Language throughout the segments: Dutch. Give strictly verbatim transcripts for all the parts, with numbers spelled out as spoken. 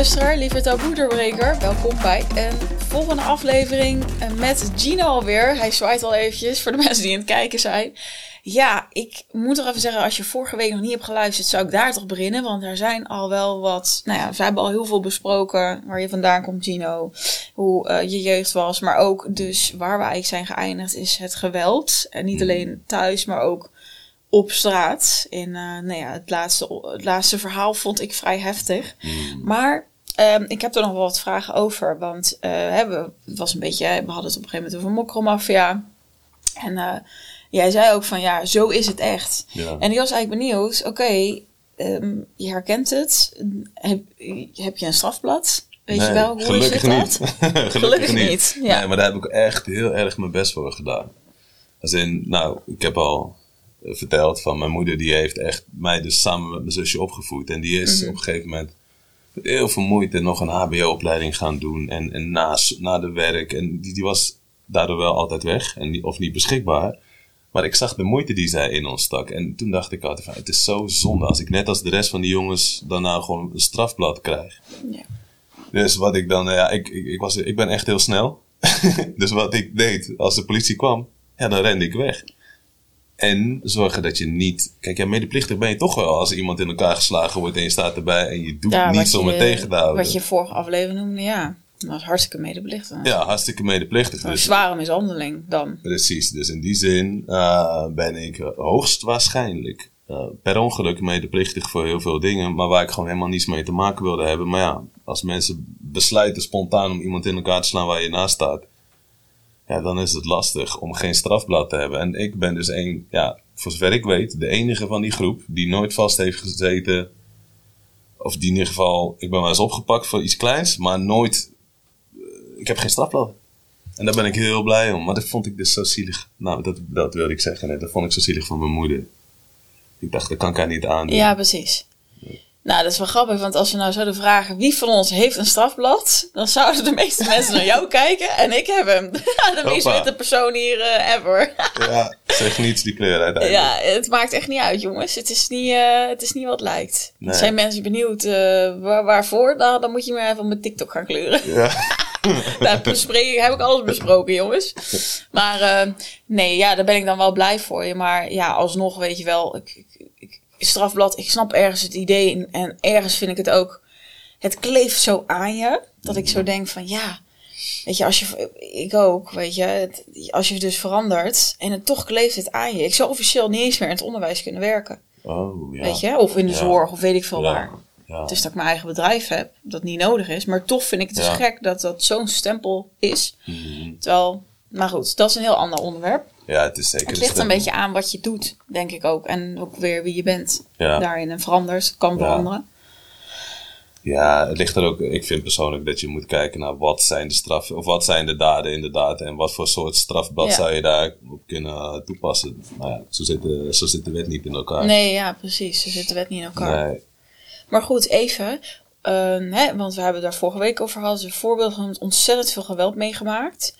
luisteraar, lieve taboe-doorbreker, welkom bij een volgende aflevering met Gino alweer. Hij zwaait al eventjes voor de mensen die aan het kijken zijn. Ja, ik moet nog even zeggen, als je vorige week nog niet hebt geluisterd, zou ik daar toch beginnen. Want er zijn al wel wat, nou ja, ze hebben al heel veel besproken waar je vandaan komt, Gino. Hoe uh, je jeugd was, maar ook dus waar we eigenlijk zijn geëindigd is het geweld. En niet alleen thuis, maar ook op straat. En uh, nou ja, het laatste, het laatste verhaal vond ik vrij heftig. Mm. Maar um, ik heb er nog wel wat vragen over. Want uh, hè, we, het was een beetje, we hadden het op een gegeven moment over mokromafia. En uh, jij zei ook van ja, zo is het echt. Ja. En ik was eigenlijk benieuwd, oké, okay, um, je herkent het. Heb, heb je een strafblad? Weet nee, je wel, hoe gelukkig is het niet. gelukkig, gelukkig niet. niet. Ja. Nee, maar daar heb ik echt heel erg mijn best voor gedaan. Als in, nou, ik heb al verteld van mijn moeder, die heeft echt mij dus samen met mijn zusje opgevoed. En die is mm-hmm. op een gegeven moment heel vermoeid en nog een H B O-opleiding gaan doen. En, en na, na de werk. En die, die was daardoor wel altijd weg en die, of niet beschikbaar. Maar ik zag de moeite die zij in ons stak. En toen dacht ik altijd van, het is zo zonde als ik net als de rest van die jongens daarna gewoon een strafblad krijg. Ja. Dus wat ik dan, ja, ik, ik, ik, was, ik ben echt heel snel. Dus wat ik deed, als de politie kwam, ja, dan rende ik weg. En zorgen dat je niet... Kijk, ja, medeplichtig ben je toch wel als iemand in elkaar geslagen wordt en je staat erbij en je doet ja, niets om het tegen te houden. Wat je vorige aflevering noemde, ja. Dat was hartstikke medeplichtig. Ja, hartstikke medeplichtig. Een dus, zware mishandeling dan. Precies, dus in die zin uh, ben ik hoogstwaarschijnlijk uh, per ongeluk medeplichtig voor heel veel dingen, maar waar ik gewoon helemaal niets mee te maken wilde hebben. Maar ja, als mensen besluiten spontaan om iemand in elkaar te slaan waar je naast staat, ja, dan is het lastig om geen strafblad te hebben. En ik ben dus een, ja, voor zover ik weet, de enige van die groep die nooit vast heeft gezeten. Of die in ieder geval, ik ben wel eens opgepakt voor iets kleins, maar nooit, ik heb geen strafblad. En daar ben ik heel blij om. Maar dat vond ik dus zo zielig. Nou, dat, dat wilde ik zeggen. Hè. Dat vond ik zo zielig van mijn moeder. Ik dacht, dat kan ik haar niet aandoen. Ja, precies. Nou, dat is wel grappig, want als we nou zouden vragen wie van ons heeft een strafblad, dan zouden de meeste mensen naar jou kijken en ik heb hem. De meest witte persoon hier uh, ever. Ja, zeg niets die kleur uiteindelijk. Ja, het maakt echt niet uit, jongens. Het is niet, uh, het is niet wat het lijkt. Nee. Zijn mensen benieuwd uh, waar, waarvoor? Nou, dan moet je maar even op mijn TikTok gaan kleuren. Ja. Daar bespreek, heb ik alles besproken, jongens. Maar uh, nee, ja, daar ben ik dan wel blij voor je. Maar ja, alsnog weet je wel... Ik, ik, strafblad, ik snap ergens het idee en ergens vind ik het ook, het kleeft zo aan je, dat ik zo denk van ja, weet je, als je, ik ook, weet je, het, als je dus verandert en het toch kleeft het aan je. Ik zou officieel niet eens meer in het onderwijs kunnen werken, oh, ja. weet je, of in de ja. zorg, of weet ik veel ja. waar. Ja. Dus dat ik mijn eigen bedrijf heb, dat niet nodig is, maar toch vind ik het ja. dus gek dat dat zo'n stempel is. Mm-hmm. Terwijl, maar goed, dat is een heel ander onderwerp. Ja, het is zeker. Het ligt een beetje aan wat je doet, denk ik ook. En ook weer wie je bent ja. daarin. En verandert, kan veranderen. Ja. ja, het ligt er ook. Ik vind persoonlijk dat je moet kijken naar wat zijn de straffen, of wat zijn de daden inderdaad. En wat voor soort strafblad ja. zou je daar op kunnen toepassen. Nou ja, zo zit, de, zo zit de wet niet in elkaar. Nee, ja, precies. Zo zit de wet niet in elkaar. Nee. Maar goed, even. Uh, hè, want we hebben daar vorige week over gehad. Een voorbeeld van ontzettend veel geweld meegemaakt.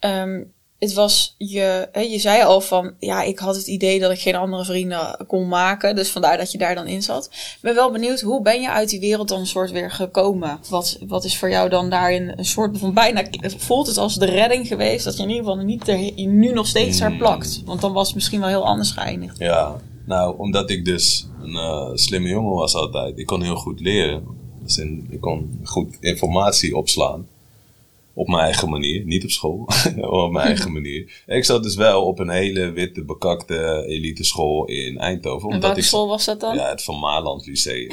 Um, Het was, je, je zei al van, ja, ik had het idee dat ik geen andere vrienden kon maken. Dus vandaar dat je daar dan in zat. Ik ben wel benieuwd, hoe ben je uit die wereld dan een soort weer gekomen? Wat, wat is voor jou dan daarin een soort van bijna, voelt het als de redding geweest? Dat je in ieder geval niet er, je nu nog steeds daar plakt. Want dan was het misschien wel heel anders geëindigd. Ja, nou, omdat ik dus een uh, slimme jongen was altijd. Ik kon heel goed leren. Dus in, ik kon goed informatie opslaan. Op mijn eigen manier. Niet op school. Op mijn eigen manier. Ik zat dus wel op een hele witte, bekakte elite school in Eindhoven. En welke ik... school was dat dan? Ja, het Van Maerlant Lyceum.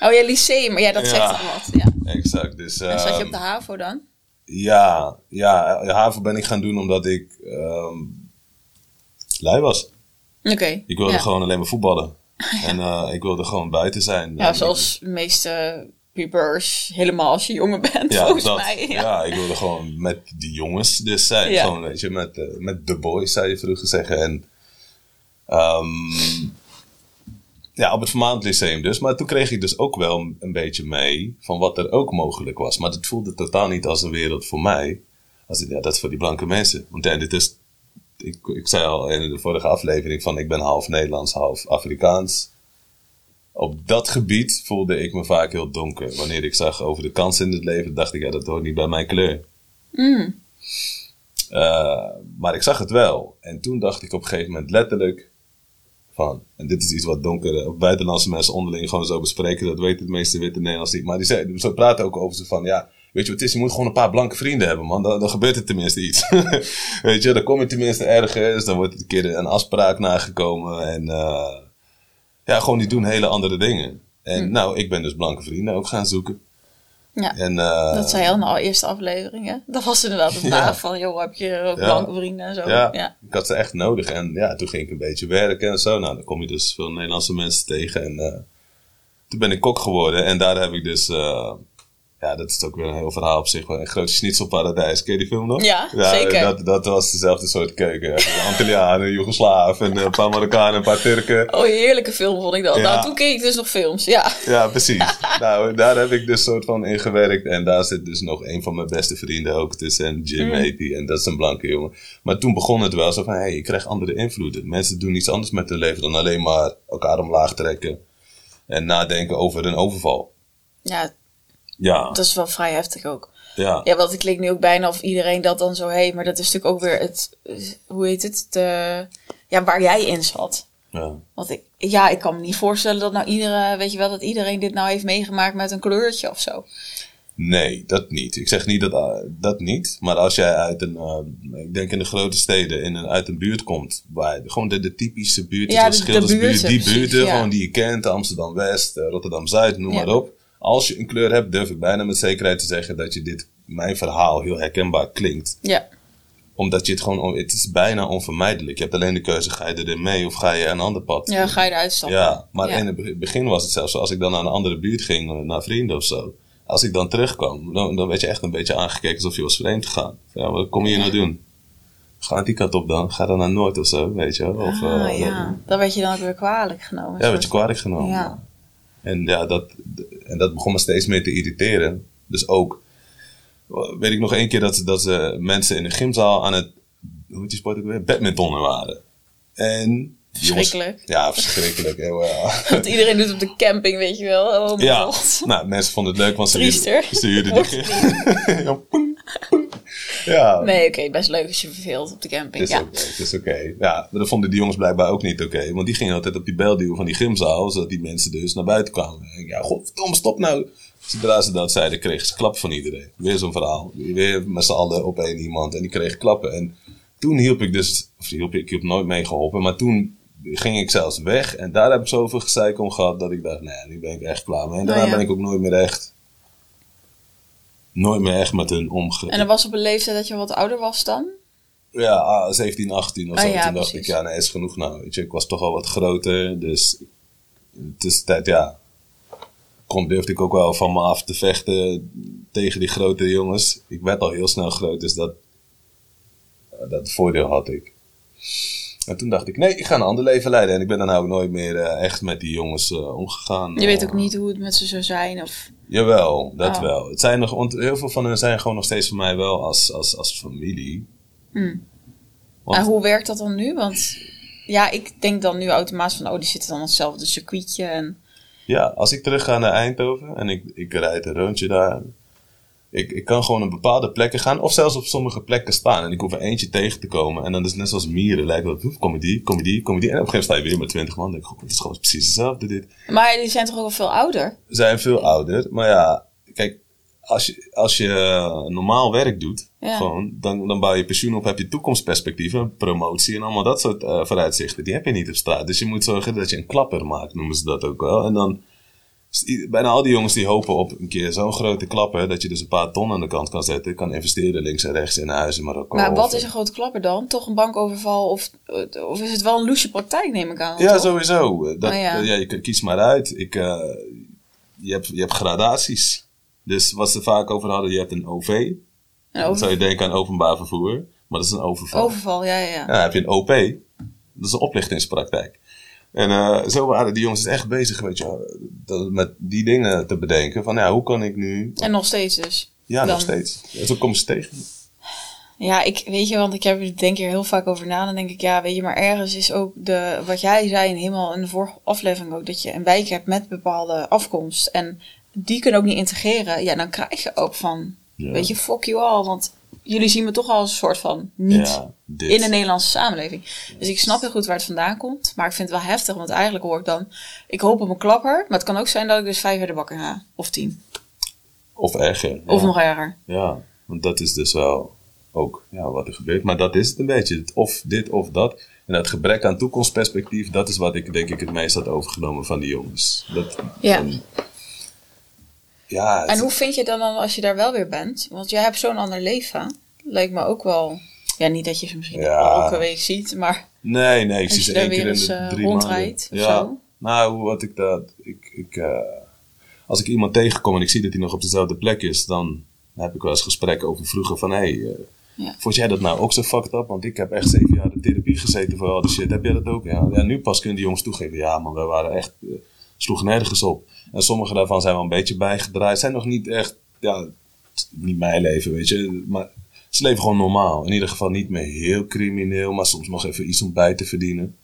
Oh ja, Lyceum. Ja, dat ja. zegt al wat. Ja. Exact. Dus, en zat um, je op de HAVO dan? Ja, ja, HAVO ben ik gaan doen omdat ik um, lui was. Oké. Okay, ik wilde ja. gewoon alleen maar voetballen. ja. En uh, ik wilde gewoon buiten zijn. Ja, zoals de meeste... pubers, helemaal als je jongen bent, ja, volgens dat, mij. Ja. ja, ik wilde gewoon met die jongens dus zijn. Ja. Gewoon, weet je, met, uh, met de boys, zou je vroeger zeggen. En, um, ja, op het Van Maerlant Lyceum dus. Maar toen kreeg ik dus ook wel een beetje mee van wat er ook mogelijk was. Maar het voelde totaal niet als een wereld voor mij. Als, ja, dat is voor die blanke mensen. Want ja, dit is, ik, ik zei al in de vorige aflevering van ik ben half Nederlands, half Afrikaans. op dat gebied voelde ik me vaak heel donker. Wanneer ik zag over de kansen in het leven, dacht ik, ja, dat hoort niet bij mijn kleur. Mm. Uh, maar ik zag het wel. En toen dacht ik op een gegeven moment letterlijk van, en dit is iets wat donkere, buitenlandse mensen onderling gewoon zo bespreken, dat weten de meeste witte Nederlanders niet. Maar die zei, ze praten ook over ze van, ja, weet je wat het is, je moet gewoon een paar blanke vrienden hebben, man. Dan, dan gebeurt er tenminste iets. Weet je, dan kom je tenminste ergens, dan wordt er een keer een afspraak nagekomen en uh, ja, gewoon die doen hele andere dingen. En mm. nou, ik ben dus blanke vrienden ook gaan zoeken. Ja, en, uh, dat zei je al in de allereerste aflevering, hè? Dat was inderdaad een vraag ja. van, joh, heb je ook ja. blanke vrienden en zo. Ja. ja, ik had ze echt nodig. En ja, toen ging ik een beetje werken en zo. Nou, dan kom je dus veel Nederlandse mensen tegen. En uh, toen ben ik kok geworden. En daar heb ik dus, uh, ja, dat is ook weer een heel verhaal op zich. Een Grote Schnitzelparadijs, ken je die film nog? Ja, ja zeker. Dat, dat was dezelfde soort keuken. Antillianen, Joegoslaaf en een paar Marokkanen, een paar Turken. Oh, heerlijke film vond ik dat. Ja. Nou, toen keek ik dus nog films, ja. Ja, precies. Nou, daar heb ik dus soort van in gewerkt. En daar zit dus nog een van mijn beste vrienden ook tussen. Jim mm. heet die. En dat is een blanke jongen. Maar toen begon het wel zo van, hé, hey, ik krijg andere invloeden. Mensen doen iets anders met hun leven dan alleen maar elkaar omlaag trekken. En nadenken over een overval. Ja, Ja. Dat is wel vrij heftig ook. Ja. Ja, want het klinkt nu ook bijna of iedereen dat dan zo heeft. Maar dat is natuurlijk ook weer het, hoe heet het, de, ja, waar jij in zat. Ja. Want ik, ja, ik kan me niet voorstellen dat nou iedereen, weet je wel, dat iedereen dit nou heeft meegemaakt met een kleurtje of zo. Nee, dat niet. Ik zeg niet dat, uh, dat niet. Maar als jij uit een, uh, ik denk in de grote steden, in een, uit een buurt komt. Waar, gewoon de, de typische buurten, ja, de, de buurten, buurt, die buurten ja. gewoon die je kent. Amsterdam West, uh, Rotterdam Zuid, noem ja. maar op. Als je een kleur hebt, durf ik bijna met zekerheid te zeggen dat je dit, mijn verhaal, heel herkenbaar klinkt. Ja. Omdat je het gewoon, het is bijna onvermijdelijk. Je hebt alleen de keuze, ga je erin mee of ga je een ander pad? Ja, ga je eruit stappen. Ja, maar ja. in het begin was het zelfs zo, als ik dan naar een andere buurt ging, naar vrienden of zo. Als ik dan terugkwam, dan, dan werd je echt een beetje aangekeken alsof je was vreemd gegaan. Ja, wat kom je hier ja. nou doen? Ga die kant op dan, ga dan naar Noord of zo, weet je. Of, ah, uh, ja. Dan werd je dan ook weer kwalijk genomen. Ja, werd je kwalijk genomen. Ja. En ja, dat, en dat begon me steeds meer te irriteren. Dus ook, weet ik nog één keer dat, dat ze mensen in de gymzaal aan het, hoe heet die sport ook weer? Badmintonnen waren. En, verschrikkelijk. Jongens, ja, verschrikkelijk. Want iedereen doet op de camping, weet je wel. Oh, ja, God. Nou, mensen vonden het leuk, want ze stuurden de gym. Ja. Nee, oké, okay, best leuk als je verveelt op de camping. Het is oké. Okay, okay. Ja, maar dat vonden die jongens blijkbaar ook niet oké. Okay, want die gingen altijd op die bel duwen van die gymzaal, zodat die mensen dus naar buiten kwamen. En ja, godverdomme, stop nou. Zodra ze dat zeiden, kregen ze klap van iedereen. Weer zo'n verhaal. Weer met z'n allen op één iemand. En die kregen klappen. En toen hielp ik dus, of hielp ik, ik heb nooit mee geholpen, maar toen ging ik zelfs weg. En daar heb ik zoveel gezeik om gehad dat ik dacht, nee, nu ben ik echt klaar mee. En daarna nou ja. ben ik ook nooit meer echt... Nooit meer echt met hun omgegaan. En dat was op een leeftijd dat je wat ouder was dan? Ja, zeventien, achttien of zo. Ah, ja, toen dacht precies. ik, ja, nee, is genoeg nou. Weet je, ik was toch al wat groter. Dus in de tussentijd, ja. Kon, durfde ik ook wel van me af te vechten tegen die grote jongens. Ik werd al heel snel groot, dus dat, dat voordeel had ik. En toen dacht ik, nee, ik ga een ander leven leiden. En ik ben dan ook nooit meer uh, echt met die jongens uh, omgegaan. Je weet ook niet hoe het met ze zou zijn? Of... Jawel, dat oh. wel. Het zijn nog ont- heel veel van hen zijn gewoon nog steeds voor mij wel als, als, als familie. Hmm. Want... En hoe werkt dat dan nu? Want ja, ik denk dan nu automatisch van, oh, die zitten dan op hetzelfde circuitje. En... Ja, als ik terug ga naar Eindhoven en ik, ik rijd een rondje daar... Ik, ik kan gewoon op bepaalde plekken gaan. Of zelfs op sommige plekken staan. En ik hoef er eentje tegen te komen. En dan is het net zoals mieren. Lijkt wel, kom je die, kom je die, kom je die. En op een gegeven moment sta je weer met twintig man. Denk ik, het is gewoon precies hetzelfde dit. Maar die zijn toch ook al veel ouder? Zijn veel ouder. Maar ja, kijk. Als je, als je normaal werk doet. Ja. Gewoon, dan, dan bouw je pensioen op. Heb je toekomstperspectieven. Promotie en allemaal dat soort uh, vooruitzichten. Die heb je niet op straat. Dus je moet zorgen dat je een klapper maakt. Noemen ze dat ook wel. En dan... Bijna al die jongens die hopen op een keer zo'n grote klapper... dat je dus een paar ton aan de kant kan zetten... kan investeren links en rechts in huis in Marokko. Maar wat is een grote klapper dan? Toch een bankoverval? Of, of is het wel een loesje praktijk, neem ik aan? Ja, toch? Sowieso. Dat, oh, ja. Ja, je kies maar uit. Ik, uh, je, hebt, je hebt gradaties. Dus wat ze vaak over hadden... je hebt een O V. Een overval. Dan zou je denken aan openbaar vervoer. Maar dat is een overval. Overval, ja, ja. ja. Dan heb je een O P. Dat is een oplichtingspraktijk. En uh, zo waren die jongens echt bezig, weet je, dat, met die dingen te bedenken. Van ja, hoe kan ik nu... En nog steeds dus. Ja, dan. nog steeds. Ja, zo komen ze tegen. Ja, ik weet je, want ik heb er denk hier heel vaak over na. Dan denk ik, ja, weet je, maar ergens is ook de wat jij zei helemaal in de vorige aflevering ook, dat je een wijk hebt met bepaalde afkomst. En die kunnen ook niet integreren. Ja, dan krijg je ook van, ja. weet je, fuck you all. Want jullie zien me toch al als een soort van niet ja, in de Nederlandse samenleving. Yes. Dus ik snap heel goed waar het vandaan komt. Maar ik vind het wel heftig, want eigenlijk hoor ik dan, ik hoop op een klapper. Maar het kan ook zijn dat ik dus vijf jaar de bakker ga. Of tien. Of erger. Ja. Of nog erger. Ja, want dat is dus wel ook ja, wat er gebeurt. Maar dat is het een beetje. Of dit of dat. En dat gebrek aan toekomstperspectief, dat is wat ik denk ik het meest had overgenomen van die jongens. Dat, ja. En, ja, en hoe vind je dan dan als je daar wel weer bent? Want jij hebt zo'n ander leven. Lijkt me ook wel... Ja, niet dat je ze misschien ja. elke week ziet, maar... Nee, nee. Ik zie ze één keer in de drie rondrijdt, maanden. Ja. Zo. Nou, wat ik dat... Ik, ik, uh, als ik iemand tegenkom en ik zie dat hij nog op dezelfde plek is, dan heb ik wel eens gesprekken over vroeger van... Hé, hey, uh, ja. vond jij dat nou ook zo fucked up? Want ik heb echt zeven jaar in therapie gezeten voor al die shit. Heb jij dat ook? Ja, ja nu pas kunnen die jongens toegeven. Ja, maar we waren echt... Uh, sloegen nergens op. En sommige daarvan zijn wel een beetje bijgedraaid. Zijn nog niet echt, ja, niet mijn leven, weet je. Maar ze leven gewoon normaal. In ieder geval niet meer heel crimineel, maar soms nog even iets om bij te verdienen.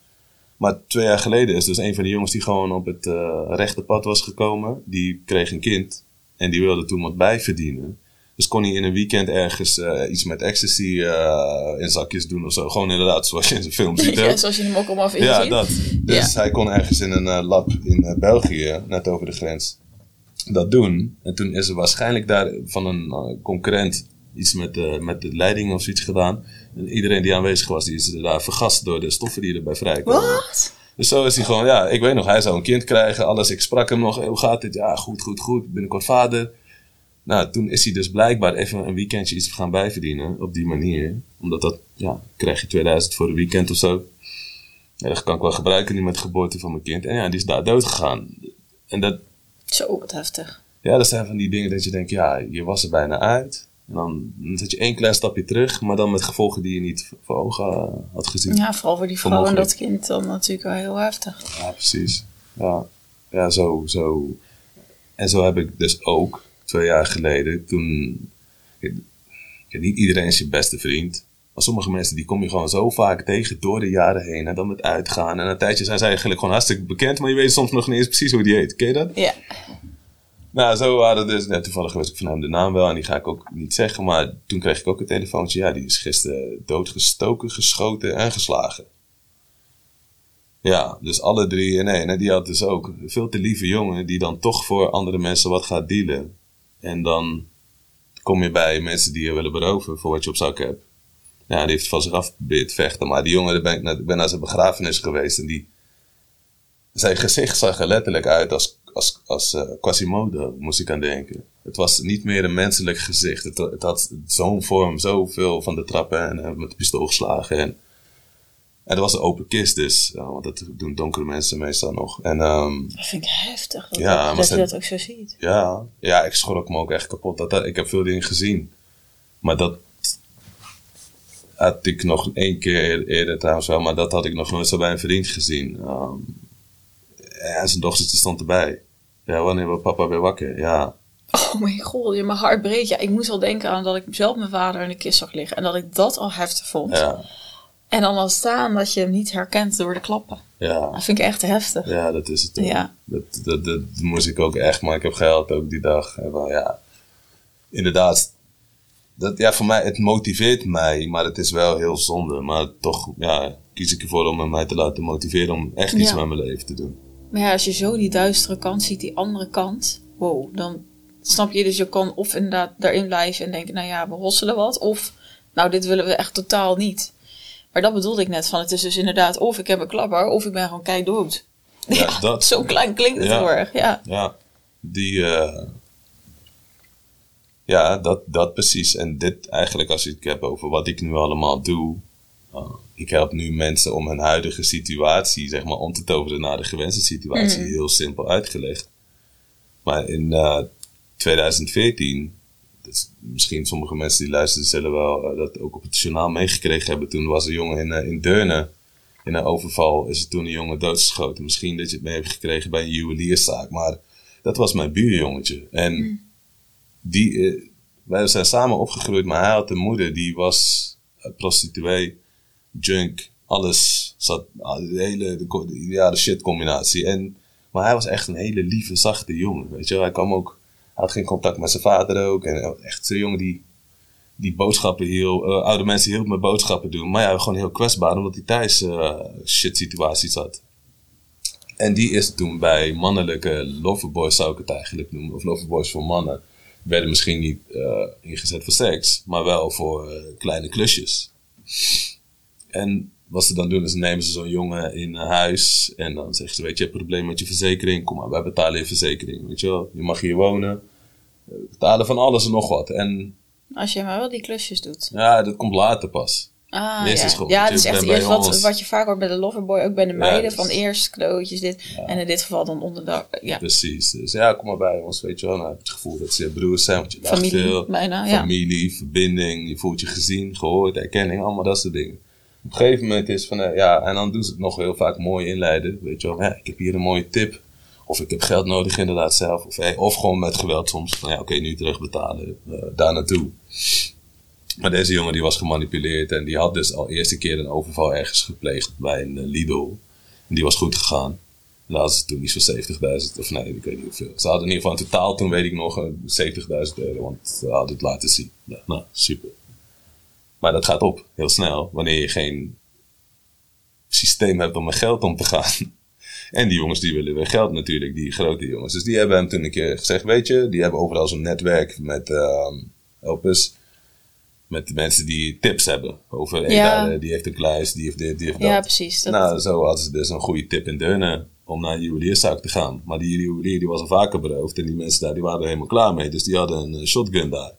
Maar twee jaar geleden is dus een van de jongens die gewoon op het uh, rechte pad was gekomen. Die kreeg een kind en die wilde toen wat bijverdienen. Dus kon hij in een weekend ergens uh, iets met ecstasy uh, in zakjes doen of zo. Gewoon inderdaad, zoals je in zijn film ziet. Ja, zoals je hem ook allemaal vindt. Ja, dat. Dus ja. hij kon ergens in een uh, lab in uh, België, net over de grens, dat doen. En toen is er waarschijnlijk daar van een uh, concurrent iets met, uh, met de leiding of zoiets gedaan. En iedereen die aanwezig was, die is daar vergast door de stoffen die erbij vrijkomen. Wat? Dus zo is hij gewoon, ja, ik weet nog, hij zou een kind krijgen, alles. Ik sprak hem nog, hey, hoe gaat dit? Ja, goed, goed, goed. Binnenkort vader. Nou, toen is hij dus blijkbaar even een weekendje iets gaan bijverdienen. Op die manier. Omdat dat, ja, krijg je tweeduizend voor een weekend of zo. Ja, dat kan ik wel gebruiken nu met de geboorte van mijn kind. En ja, die is daar dood gegaan. En dat... Zo, wat heftig. Ja, dat zijn van die dingen dat je denkt, ja, je was er bijna uit. En dan, dan zet je één klein stapje terug. Maar dan met gevolgen die je niet voor ogen had gezien. Ja, vooral voor die vrouw en dat kind dan natuurlijk wel heel heftig. Ja, precies. Ja, ja zo, zo. En zo heb ik dus ook... Twee jaar geleden, toen... Ja, niet iedereen is je beste vriend. Maar sommige mensen, die kom je gewoon zo vaak tegen door de jaren heen. En dan met uitgaan. En een tijdje zijn ze eigenlijk gewoon hartstikke bekend. Maar je weet soms nog niet eens precies hoe die heet. Ken je dat? Ja. Nou, zo waren dus... Nou, toevallig wist ik van hem de naam wel. En die ga ik ook niet zeggen. Maar toen kreeg ik ook een telefoontje. Ja, die is gisteren doodgestoken, geschoten en geslagen. Ja, dus alle drie. En nee, die had dus ook veel te lieve jongen. Die dan toch voor andere mensen wat gaat dealen. En dan kom je bij mensen die je willen beroven voor wat je op zak hebt. Ja, die heeft van zich af geprobeerd vechten. Maar die jongen, ben ik, naar, ik ben naar zijn begrafenis geweest. En die, zijn gezicht zag er letterlijk uit als, als, als uh, Quasimodo, moest ik aan denken. Het was niet meer een menselijk gezicht. Het, het had zo'n vorm, zoveel van de trappen en uh, met de pistool geslagen. En, en dat was een open kist dus. Ja, want dat doen donkere mensen meestal nog. En, um, dat vind ik heftig. Dat, ja, dat, dat je dat ook zo ziet. Ja, ja, ik schrok me ook echt kapot. Dat, dat, ik heb veel dingen gezien. Maar dat had ik nog één keer eerder trouwens wel. Maar dat had ik nog nooit zo bij een vriend gezien. Um, ja, zijn dochtertje stond erbij. Ja, wanneer wordt papa weer wakker? Ja. Oh mijn god, je mijn hart breekt. Ja, ik moest al denken aan dat ik zelf mijn vader in de kist zag liggen. En dat ik dat al heftig vond. Ja. En dan al staan dat je hem niet herkent door de klappen. Ja. Dat vind ik echt heftig. Ja, dat is het ook. Ja. Dat, dat, dat moest ik ook echt, maar ik heb gehuild ook die dag. En wel, ja. Inderdaad. Dat, ja, voor mij, het motiveert mij, maar het is wel heel zonde. Maar toch ja, kies ik ervoor om mij te laten motiveren om echt iets ja. met mijn leven te doen. Maar ja, als je zo die duistere kant ziet, die andere kant. Wow, dan snap je dus, je kan of inderdaad daarin blijven en denken, nou ja, we hosselen wat. Of, nou dit willen we echt totaal niet. Maar dat bedoelde ik net van, het is dus inderdaad of ik heb een klapper of ik ben gewoon keidood. Ja, ja, dat, zo klein klinkt het heel erg, ja. Ja, die, uh, ja dat, dat precies. En dit eigenlijk als ik het heb over wat ik nu allemaal doe. Uh, ik help nu mensen om hun huidige situatie, zeg maar, om te toveren naar de gewenste situatie. Mm-hmm. Heel simpel uitgelegd. Maar in uh, tweeduizend veertien... Dus misschien sommige mensen die luisteren zullen wel uh, dat ook op het journaal meegekregen hebben. Toen was een jongen in, uh, in Deurne. In een overval is er toen een jongen doodgeschoten. Misschien dat je het mee hebt gekregen bij een juwelierszaak. Maar dat was mijn buurjongetje. En mm. die, uh, Wij zijn samen opgegroeid, maar hij had een moeder die was prostituee, junk, alles zat, de hele de, de, ja, de shit combinatie. En, maar hij was echt een hele lieve, zachte jongen, weet je wel. Hij kwam ook, hij had geen contact met zijn vader ook. En echt zo'n jongen die, die boodschappen hielp, uh, oude mensen hielp met boodschappen doen. Maar ja, gewoon heel kwetsbaar, omdat hij thuis uh, shit situatie zat. En die is toen bij mannelijke loverboys, zou ik het eigenlijk noemen, of loverboys voor mannen, werden misschien niet uh, ingezet voor seks, maar wel voor uh, kleine klusjes. En wat ze dan doen is, nemen ze zo'n jongen in huis en dan zeggen ze, weet je, je hebt een probleem met je verzekering, kom maar, wij betalen je verzekering, weet je wel. Je mag hier wonen, we betalen van alles en nog wat. En als je maar wel die klusjes doet. Ja, dat komt later pas. Ah, ja, is gewoon, ja, dat is echt eerst wat, wat je vaak hoort bij de loverboy, ook bij de meiden, ja, van eerst klootjes, dit, ja. En in dit geval dan onderdak. Ja. Precies, dus ja, kom maar bij ons, weet je wel, nou heb je het gevoel dat ze broers zijn, want je lacht veel, bijna, ja. Familie, verbinding, je voelt je gezien, gehoord, erkenning, allemaal dat soort dingen. Op een gegeven moment is van, ja, en dan doen ze het nog heel vaak mooi inleiden, weet je wel, ja, ik heb hier een mooie tip, of ik heb geld nodig inderdaad zelf, of, hey, of gewoon met geweld soms, van ja, oké, okay, nu terugbetalen, uh, daar naartoe. Maar deze jongen die was gemanipuleerd en die had dus al eerste keer een overval ergens gepleegd bij een Lidl. En die was goed gegaan. En daar hadden ze toen iets van zeventigduizend, of nee, ik weet niet hoeveel. Ze hadden in ieder geval in totaal, toen weet ik nog, zeventigduizend euro, want ze hadden het laten zien. Ja, nou, super. Maar dat gaat op, heel snel, wanneer je geen systeem hebt om met geld om te gaan. En die jongens die willen weer geld natuurlijk, die grote jongens. Dus die hebben hem toen een keer gezegd, weet je, die hebben overal zo'n netwerk met uh, helpers. Met de mensen die tips hebben. Over ja. Een, die heeft een kluis, die heeft dit, die heeft dat. Ja, precies. Dat... Nou, zo hadden ze dus een goede tip in Deurne om naar een juwelierszaak te gaan. Maar die juwelier die was al vaker beroofd en die mensen daar die waren er helemaal klaar mee. Dus die hadden een shotgun daar.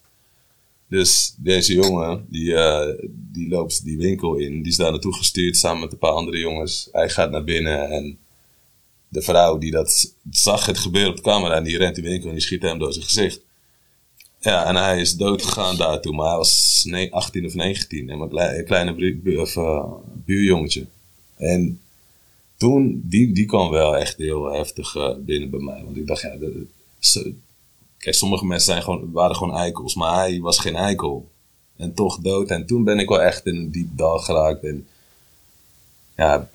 Dus deze jongen, die, uh, die loopt die winkel in. Die is daar naartoe gestuurd samen met een paar andere jongens. Hij gaat naar binnen en de vrouw die dat zag het gebeuren op de camera. En die rent die winkel en die schiet hem door zijn gezicht. Ja, en hij is dood gegaan daartoe, maar hij was achttien of negentien en een kleine bu- bu- of, uh, buurjongetje. En toen, die, die kwam wel echt heel heftig uh, binnen bij mij, want ik dacht, ja, dat, dat, kijk, sommige mensen zijn gewoon, waren gewoon eikels, maar hij was geen eikel. En toch dood, en toen ben ik wel echt in een diep dal geraakt en ja,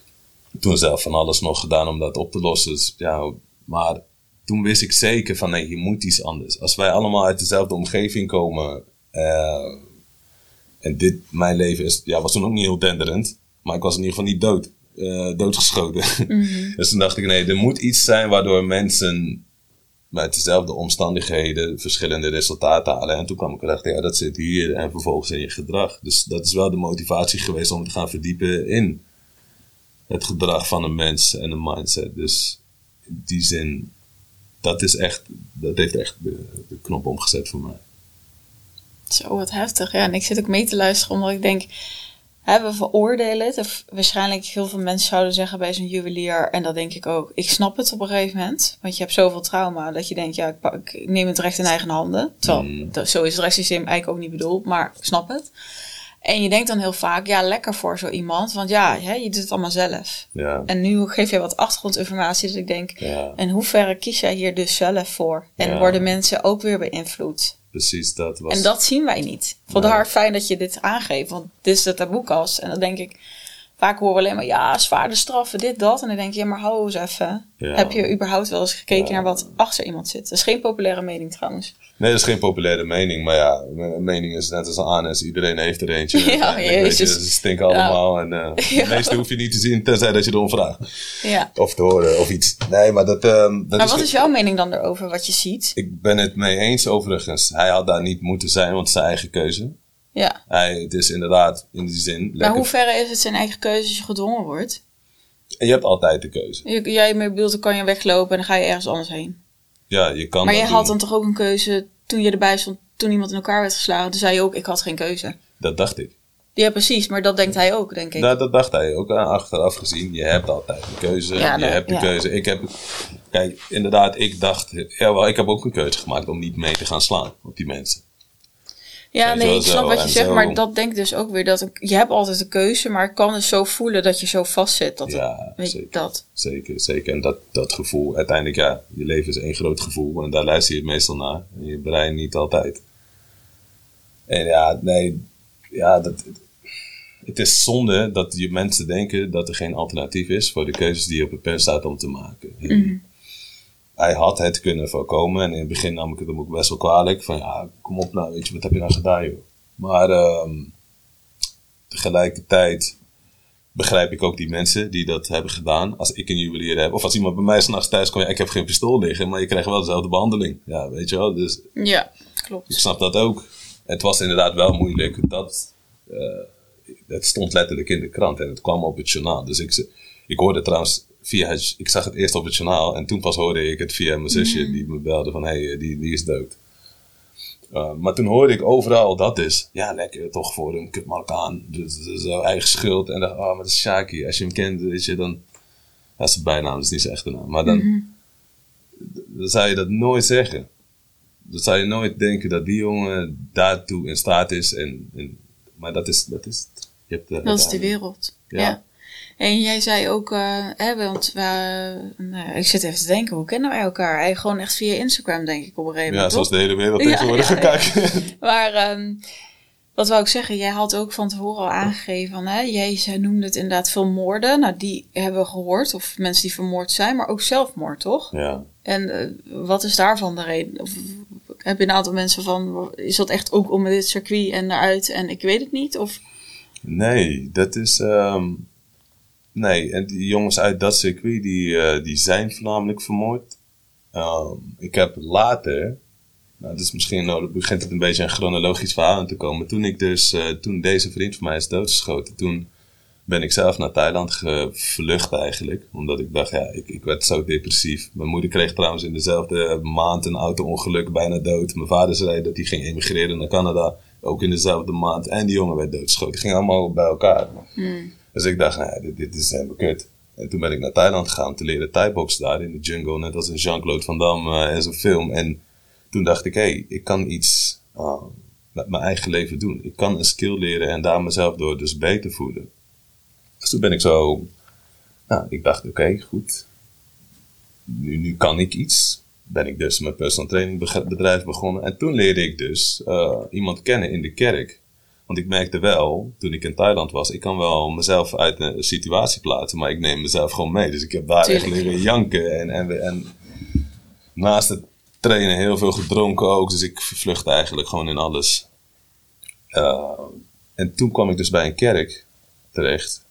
toen zelf van alles nog gedaan om dat op te lossen, dus, ja, maar... Toen wist ik zeker van, nee, hier moet iets anders. Als wij allemaal uit dezelfde omgeving komen... Uh, en dit, mijn leven is, ja, was toen ook niet heel denderend... maar ik was in ieder geval niet dood, uh, doodgeschoten. Mm-hmm. Dus toen dacht ik, nee, er moet iets zijn... waardoor mensen met dezelfde omstandigheden... verschillende resultaten halen. En toen kwam ik erachter, ja, dat zit hier... en vervolgens in je gedrag. Dus dat is wel de motivatie geweest om te gaan verdiepen in... het gedrag van een mens en een mindset. Dus in die zin... Dat is echt, dat heeft echt de, de knop omgezet voor mij. Zo, wat heftig. Ja, en ik zit ook mee te luisteren omdat ik denk... Hè, we veroordelen het. Of waarschijnlijk heel veel mensen zouden zeggen bij zo'n juwelier... en dat denk ik ook. Ik snap het op een gegeven moment. Want je hebt zoveel trauma dat je denkt... ja, ik, pak, ik neem het recht in eigen handen. Terwijl, mm. dat, zo is het rechtssysteem eigenlijk ook niet bedoeld. Maar ik snap het. En je denkt dan heel vaak... ja, lekker voor zo iemand. Want ja, hè, je doet het allemaal zelf. Ja. En nu geef jij wat achtergrondinformatie. Dus ik denk, ja. In hoeverre kies jij hier dus zelf voor? En ja. Worden mensen ook weer beïnvloed? Precies, dat was... En dat zien wij niet. Vandaar nee. Fijn dat je dit aangeeft. Want dit is de taboekast. En dan denk ik... Vaak horen we alleen maar... ja, zwaarder straffen, dit, dat. En dan denk je, ja, maar hou eens even. Ja. Heb je überhaupt wel eens gekeken ja. naar wat achter iemand zit? Dat is geen populaire mening trouwens. Nee, dat is geen populaire mening. Maar ja, een mening is net als een anus. Iedereen heeft er eentje. Ja, jezus. Je, ze stinken allemaal. Ja. En uh, ja. De meeste hoef je niet te zien, tenzij dat je erom vraagt. Ja. Of te horen, of iets. Nee, maar dat... Uh, dat maar is wat ge- is jouw mening dan erover, wat je ziet? Ik ben het mee eens overigens. Hij had daar niet moeten zijn, want het is zijn eigen keuze. Ja. Hij, het is inderdaad in die zin... Lekker. Maar hoeverre is het zijn eigen keuze als je gedwongen wordt? Je hebt altijd de keuze. Je, jij bedoelt, dan kan je weglopen en dan ga je ergens anders heen. Ja, je kan Maar jij had dan toch ook een keuze toen je erbij stond, toen iemand in elkaar werd geslagen. Toen zei je ook, ik had geen keuze. Dat dacht ik. Ja, precies. Maar dat denkt hij ook, denk ik. Nou, dat dacht hij ook. Achteraf gezien, je hebt altijd een keuze. Ja, je dat, hebt een ja. keuze. Ik heb... Kijk, inderdaad, ik dacht... Ja, wel, ik heb ook een keuze gemaakt om niet mee te gaan slaan op die mensen. Ja, nee, ik snap wat je zegt, maar dat denk ik dus ook weer. Dat een, je hebt altijd de keuze, maar ik kan het zo voelen dat je zo vast zit. Dat ja, het, weet zeker, dat. zeker, zeker. En dat, dat gevoel, uiteindelijk ja, je leven is één groot gevoel. En daar luister je meestal naar. En je brein niet altijd. En ja, nee, ja, dat, het is zonde dat die mensen denken dat er geen alternatief is voor de keuzes die op het pen staat om te maken. Mm-hmm. Hij had het kunnen voorkomen en in het begin nam ik het hem ook best wel kwalijk. Van ja, kom op nou, weet je, wat heb je nou gedaan joh. Maar um, tegelijkertijd begrijp ik ook die mensen die dat hebben gedaan. Als ik een juwelier heb, of als iemand bij mij s'nachts thuis komt, ja, ik heb geen pistool liggen, maar je krijgt wel dezelfde behandeling. Ja, weet je wel. Dus ja, klopt. Ik snap dat ook. Het was inderdaad wel moeilijk. Dat, uh, het stond letterlijk in de krant en het kwam op het journaal. Dus ik, ik hoorde trouwens via, ik zag het eerst op het journaal en toen pas hoorde ik het via mijn zusje mm. die me belde van hé, hey, die, die is dood. Uh, maar toen hoorde ik overal dat is. Ja, lekker toch voor een kut Marokkaan. Dus, dus uh, eigen schuld. En dacht, ah, oh, maar dat is Shaki. Als je hem kent, weet je, dan... Dat is de bijnaam, dat is niet zijn echte naam. Maar dan, mm-hmm. d- dan zou je dat nooit zeggen. Dan zou je nooit denken dat die jongen daartoe in staat is. En, en, maar dat is... Dat is, je hebt, uh, dat is de wereld. Ja. ja. En jij zei ook... Uh, hè, want uh, nou, ik zit even te denken, hoe kennen wij elkaar? Hey, gewoon echt via Instagram, denk ik, op een gegeven moment. Ja, zoals de hele wereld tegenwoordig ja, ja, ja. kijken. Maar um, wat wou ik zeggen? Jij had ook van tevoren al aangegeven... Van, hè, jij noemde het inderdaad veel moorden. Nou, die hebben we gehoord. Of mensen die vermoord zijn, maar ook zelfmoord, toch? Ja. En uh, wat is daarvan de reden? Of, heb je een aantal mensen van... Is dat echt ook om dit circuit en daaruit en ik weet het niet? Of? Nee, dat is... Um... Nee, en die jongens uit dat circuit, die, uh, die zijn voornamelijk vermoord. Um, ik heb later, nou, dus misschien nou, begint het een beetje een chronologisch verhaal aan te komen. Toen ik dus, uh, toen deze vriend van mij is doodgeschoten, toen ben ik zelf naar Thailand gevlucht eigenlijk. Omdat ik dacht, ja, ik, ik werd zo depressief. Mijn moeder kreeg trouwens in dezelfde maand een auto-ongeluk, bijna dood. Mijn vader zei dat hij ging emigreren naar Canada, ook in dezelfde maand. En die jongen werd doodgeschoten. Het ging allemaal bij elkaar. Mm. Dus ik dacht, nee, dit, dit is helemaal kut. En toen ben ik naar Thailand gegaan te leren Thai-boksen daar in de jungle. Net als een Jean-Claude van Damme en zo'n film. En toen dacht ik, hé, hey, ik kan iets uh, met mijn eigen leven doen. Ik kan een skill leren en daar mezelf door dus beter voelen. Dus toen ben ik zo... Nou, ik dacht, oké, okay, goed. Nu, nu kan ik iets. Ben ik dus mijn personal training bedrijf begonnen. En toen leerde ik dus uh, iemand kennen in de kerk. Want ik merkte wel, toen ik in Thailand was... Ik kan wel mezelf uit een situatie plaatsen... maar ik neem mezelf gewoon mee. Dus ik heb daar echt leren janken. En, en, en naast het trainen heel veel gedronken ook. Dus ik vervlucht eigenlijk gewoon in alles. Uh, en toen kwam ik dus bij een kerk terecht.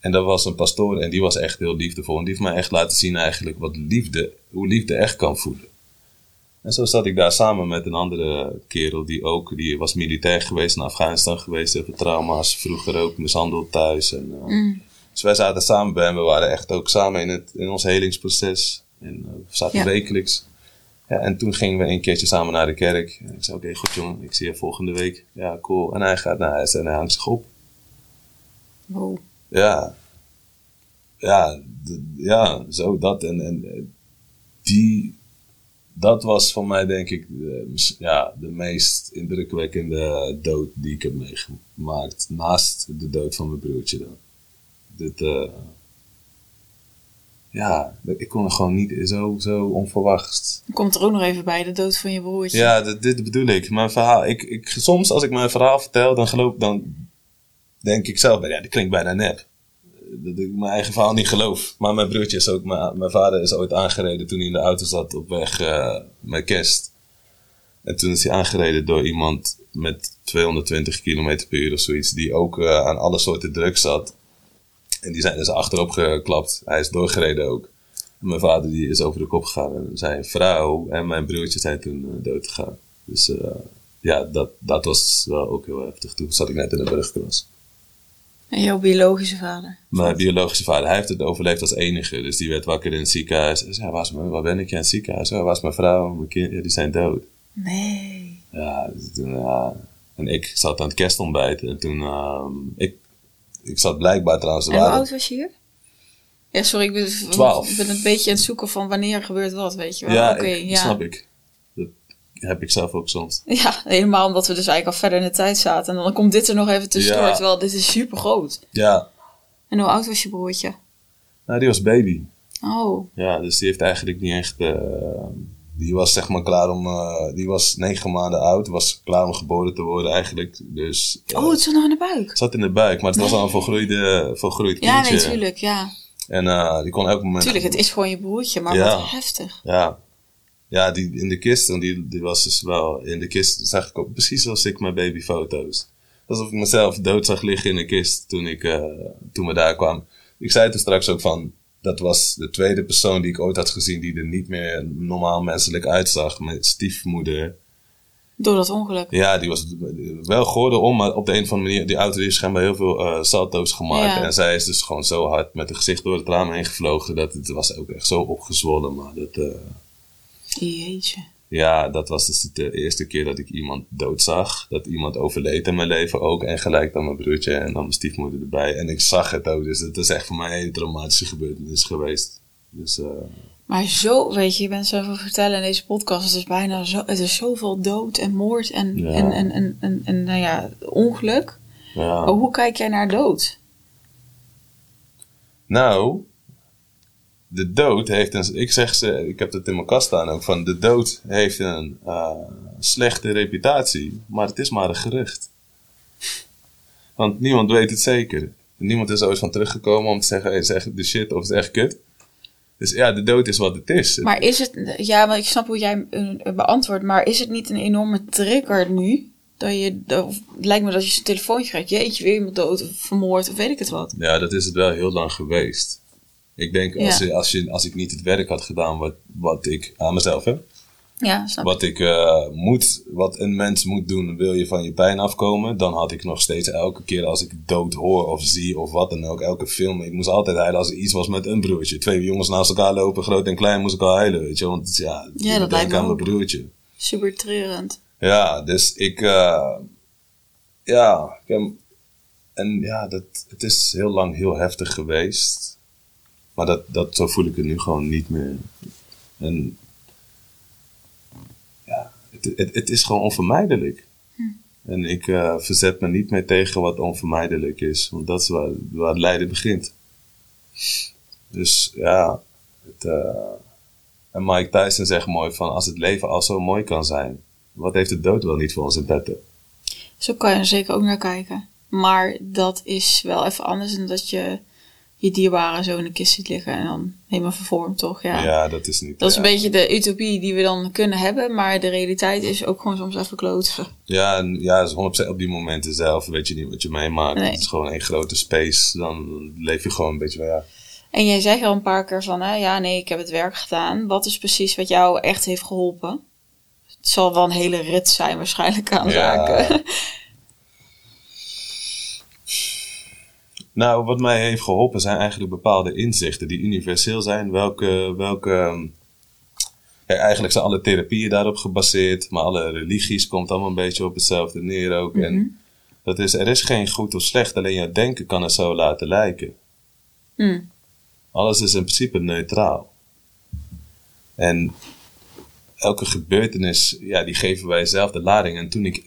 En daar was een pastoor en die was echt heel liefdevol. En die heeft mij echt laten zien eigenlijk wat liefde... hoe liefde echt kan voelen. En zo zat ik daar samen met een andere kerel die ook, die was militair geweest, naar Afghanistan geweest, heeft trauma's, vroeger ook mishandeld thuis. En, uh, mm. Dus wij zaten samen bij hem, we waren echt ook samen in, het, in ons helingsproces. En uh, we zaten ja. wekelijks. Ja, en toen gingen we een keertje samen naar de kerk. En ik zei, oké, okay, goed jongen, ik zie je volgende week. Ja, cool. En hij gaat naar huis en hij hangt zich op. Wow. Ja. Ja, d- ja, zo dat. En, en die... Dat was voor mij denk ik de, ja, de meest indrukwekkende dood die ik heb meegemaakt. Naast de dood van mijn broertje dan. Dit, uh, ja, ik kon er gewoon niet zo, zo onverwacht. Komt er ook nog even bij, de dood van je broertje. Ja, dit, dit bedoel ik. Mijn verhaal. Ik, ik, soms als ik mijn verhaal vertel, dan, geloof, dan denk ik zelf, ja, dat klinkt bijna nep. Dat ik mijn eigen verhaal niet geloof. Maar mijn broertje is ook... Mijn, mijn vader is ooit aangereden toen hij in de auto zat op weg uh, met kerst. En toen is hij aangereden door iemand met tweehonderdtwintig kilometer per uur of zoiets. Die ook uh, aan alle soorten drugs zat. En die zijn dus achterop geklapt. Hij is doorgereden ook. En mijn vader die is over de kop gegaan. En zijn vrouw en mijn broertje zijn toen uh, dood gegaan. Dus uh, ja, dat, dat was wel ook heel heftig. Toen zat ik net in de brugklas. En jouw biologische vader? Mijn biologische vader. Hij heeft het overleefd als enige. Dus die werd wakker in het ziekenhuis. Hij zei, waar, mijn, waar ben ik? Ja, in het ziekenhuis. Waar was mijn vrouw? Mijn kinderen, ja, die zijn dood. Nee. Ja, dus toen, uh, en ik zat aan het kerstontbijt. En toen, uh, ik, ik zat blijkbaar trouwens... En hoe oud was je hier? Ja, sorry, ik ben, ik ben een beetje aan het zoeken van wanneer gebeurt wat, weet je wel. Ja, okay, ik, ja. snap ik. Heb ik zelf ook soms. Ja, helemaal omdat we dus eigenlijk al verder in de tijd zaten. En dan komt dit er nog even tussendoor. Ja. Terwijl dit is super groot. Ja. En hoe oud was je broertje? Nou, die was baby. Oh. Ja, dus die heeft eigenlijk niet echt... Uh, Die was zeg maar klaar om... Uh, die was negen maanden oud. Was klaar om geboren te worden eigenlijk. Dus, uh, oh, het zat nog in de buik? Het zat in de buik. Maar het nee. was al een volgroeide, volgroeid kindje. Ja, nee, tuurlijk. Ja. En uh, die kon elk moment... Tuurlijk, het is gewoon je broertje. Maar ja. wat heftig. Ja. Ja, die in de kist. En die, die was dus wel... In de kist zag ik ook precies zoals ik mijn babyfoto's. Alsof ik mezelf dood zag liggen in de kist. Toen ik... Uh, toen we daar kwamen. Ik zei het er straks ook van... Dat was de tweede persoon die ik ooit had gezien... die er niet meer normaal menselijk uitzag. Mijn stiefmoeder. Door dat ongeluk? Ja, die was wel gordel om... maar op de een of andere manier... die auto heeft schijnbaar heel veel uh, salto's gemaakt. Ja. En zij is dus gewoon zo hard met haar gezicht door het raam heen gevlogen... dat het was ook echt zo opgezwollen. Maar dat, uh... Jeetje. Ja, dat was dus de eerste keer dat ik iemand dood zag. Dat iemand overleed in mijn leven ook. En gelijk dan mijn broertje en dan mijn stiefmoeder erbij. En ik zag het ook. Dus dat is echt voor mij een hele traumatische gebeurtenis geweest. Dus, uh... Maar zo, weet je, je bent zoveel vertellen in deze podcast. Het is bijna zo, het is zoveel dood en moord en, ja. en, en, en, en, en nou ja, ongeluk. Ja. Hoe kijk jij naar dood? Nou... De dood heeft een... Ik zeg ze... Ik heb dat in mijn kast staan ook. Van de dood heeft een uh, slechte reputatie. Maar het is maar een gerucht. Want niemand weet het zeker. Niemand is er ooit van teruggekomen om te zeggen... Hey, is echt de shit of is echt kut. Dus ja, de dood is wat het is. Maar is het... Ja, want ik snap hoe jij beantwoordt. Maar is het niet een enorme trigger nu? Dat je... Dat, het lijkt me dat je zo'n telefoontje krijgt. Jeetje, weer iemand dood of vermoord of weet ik het wat. Ja, dat is het wel heel lang geweest. Ik denk, als, ja. je, als, je, als ik niet het werk had gedaan wat, wat ik aan mezelf heb. Ja, snap. Wat ik uh, moet, wat een mens moet doen, wil je van je pijn afkomen. Dan had ik nog steeds elke keer als ik dood hoor of zie of wat dan ook. Elke film, ik moest altijd huilen als er iets was met een broertje. Twee jongens naast elkaar lopen, groot en klein, moest ik al huilen, weet je. Want ja, ja dat denk aan mijn broertje. Super treurend. Ja, dus ik, uh, ja. Ik heb, en ja, dat, het is heel lang heel heftig geweest. Maar dat, dat, zo voel ik het nu gewoon niet meer. En ja, het, het, het is gewoon onvermijdelijk. Hm. En ik uh, verzet me niet meer tegen wat onvermijdelijk is. Want dat is waar, waar het lijden begint. Dus ja. Het, uh, en Mike Tyson zegt mooi van... Als het leven al zo mooi kan zijn... Wat heeft de dood wel niet voor ons in petto? Zo kan je er zeker ook naar kijken. Maar dat is wel even anders dan dat je... je dierbaren zo in de kist ziet liggen en dan helemaal vervormd, toch? Ja, ja dat is niet... Dat is ja. een beetje de utopie die we dan kunnen hebben, maar de realiteit is ook gewoon soms even kloten. Ja, ja, honderd procent op die momenten zelf weet je niet wat je meemaakt. Nee. Het is gewoon één grote space, dan leef je gewoon een beetje van ja. En jij zei al een paar keer van, hè, ja, nee, ik heb het werk gedaan. Wat is precies wat jou echt heeft geholpen? Het zal wel een hele rit zijn waarschijnlijk aan zaken. Ja. Nou, wat mij heeft geholpen zijn eigenlijk bepaalde inzichten die universeel zijn. Welke, welke ja, eigenlijk zijn alle therapieën daarop gebaseerd. Maar alle religies komt allemaal een beetje op hetzelfde neer ook. Mm-hmm. En dat is, er is geen goed of slecht, alleen jouw denken kan het zo laten lijken. Mm. Alles is in principe neutraal. En elke gebeurtenis, ja, die geven wij zelf de lading. En toen ik,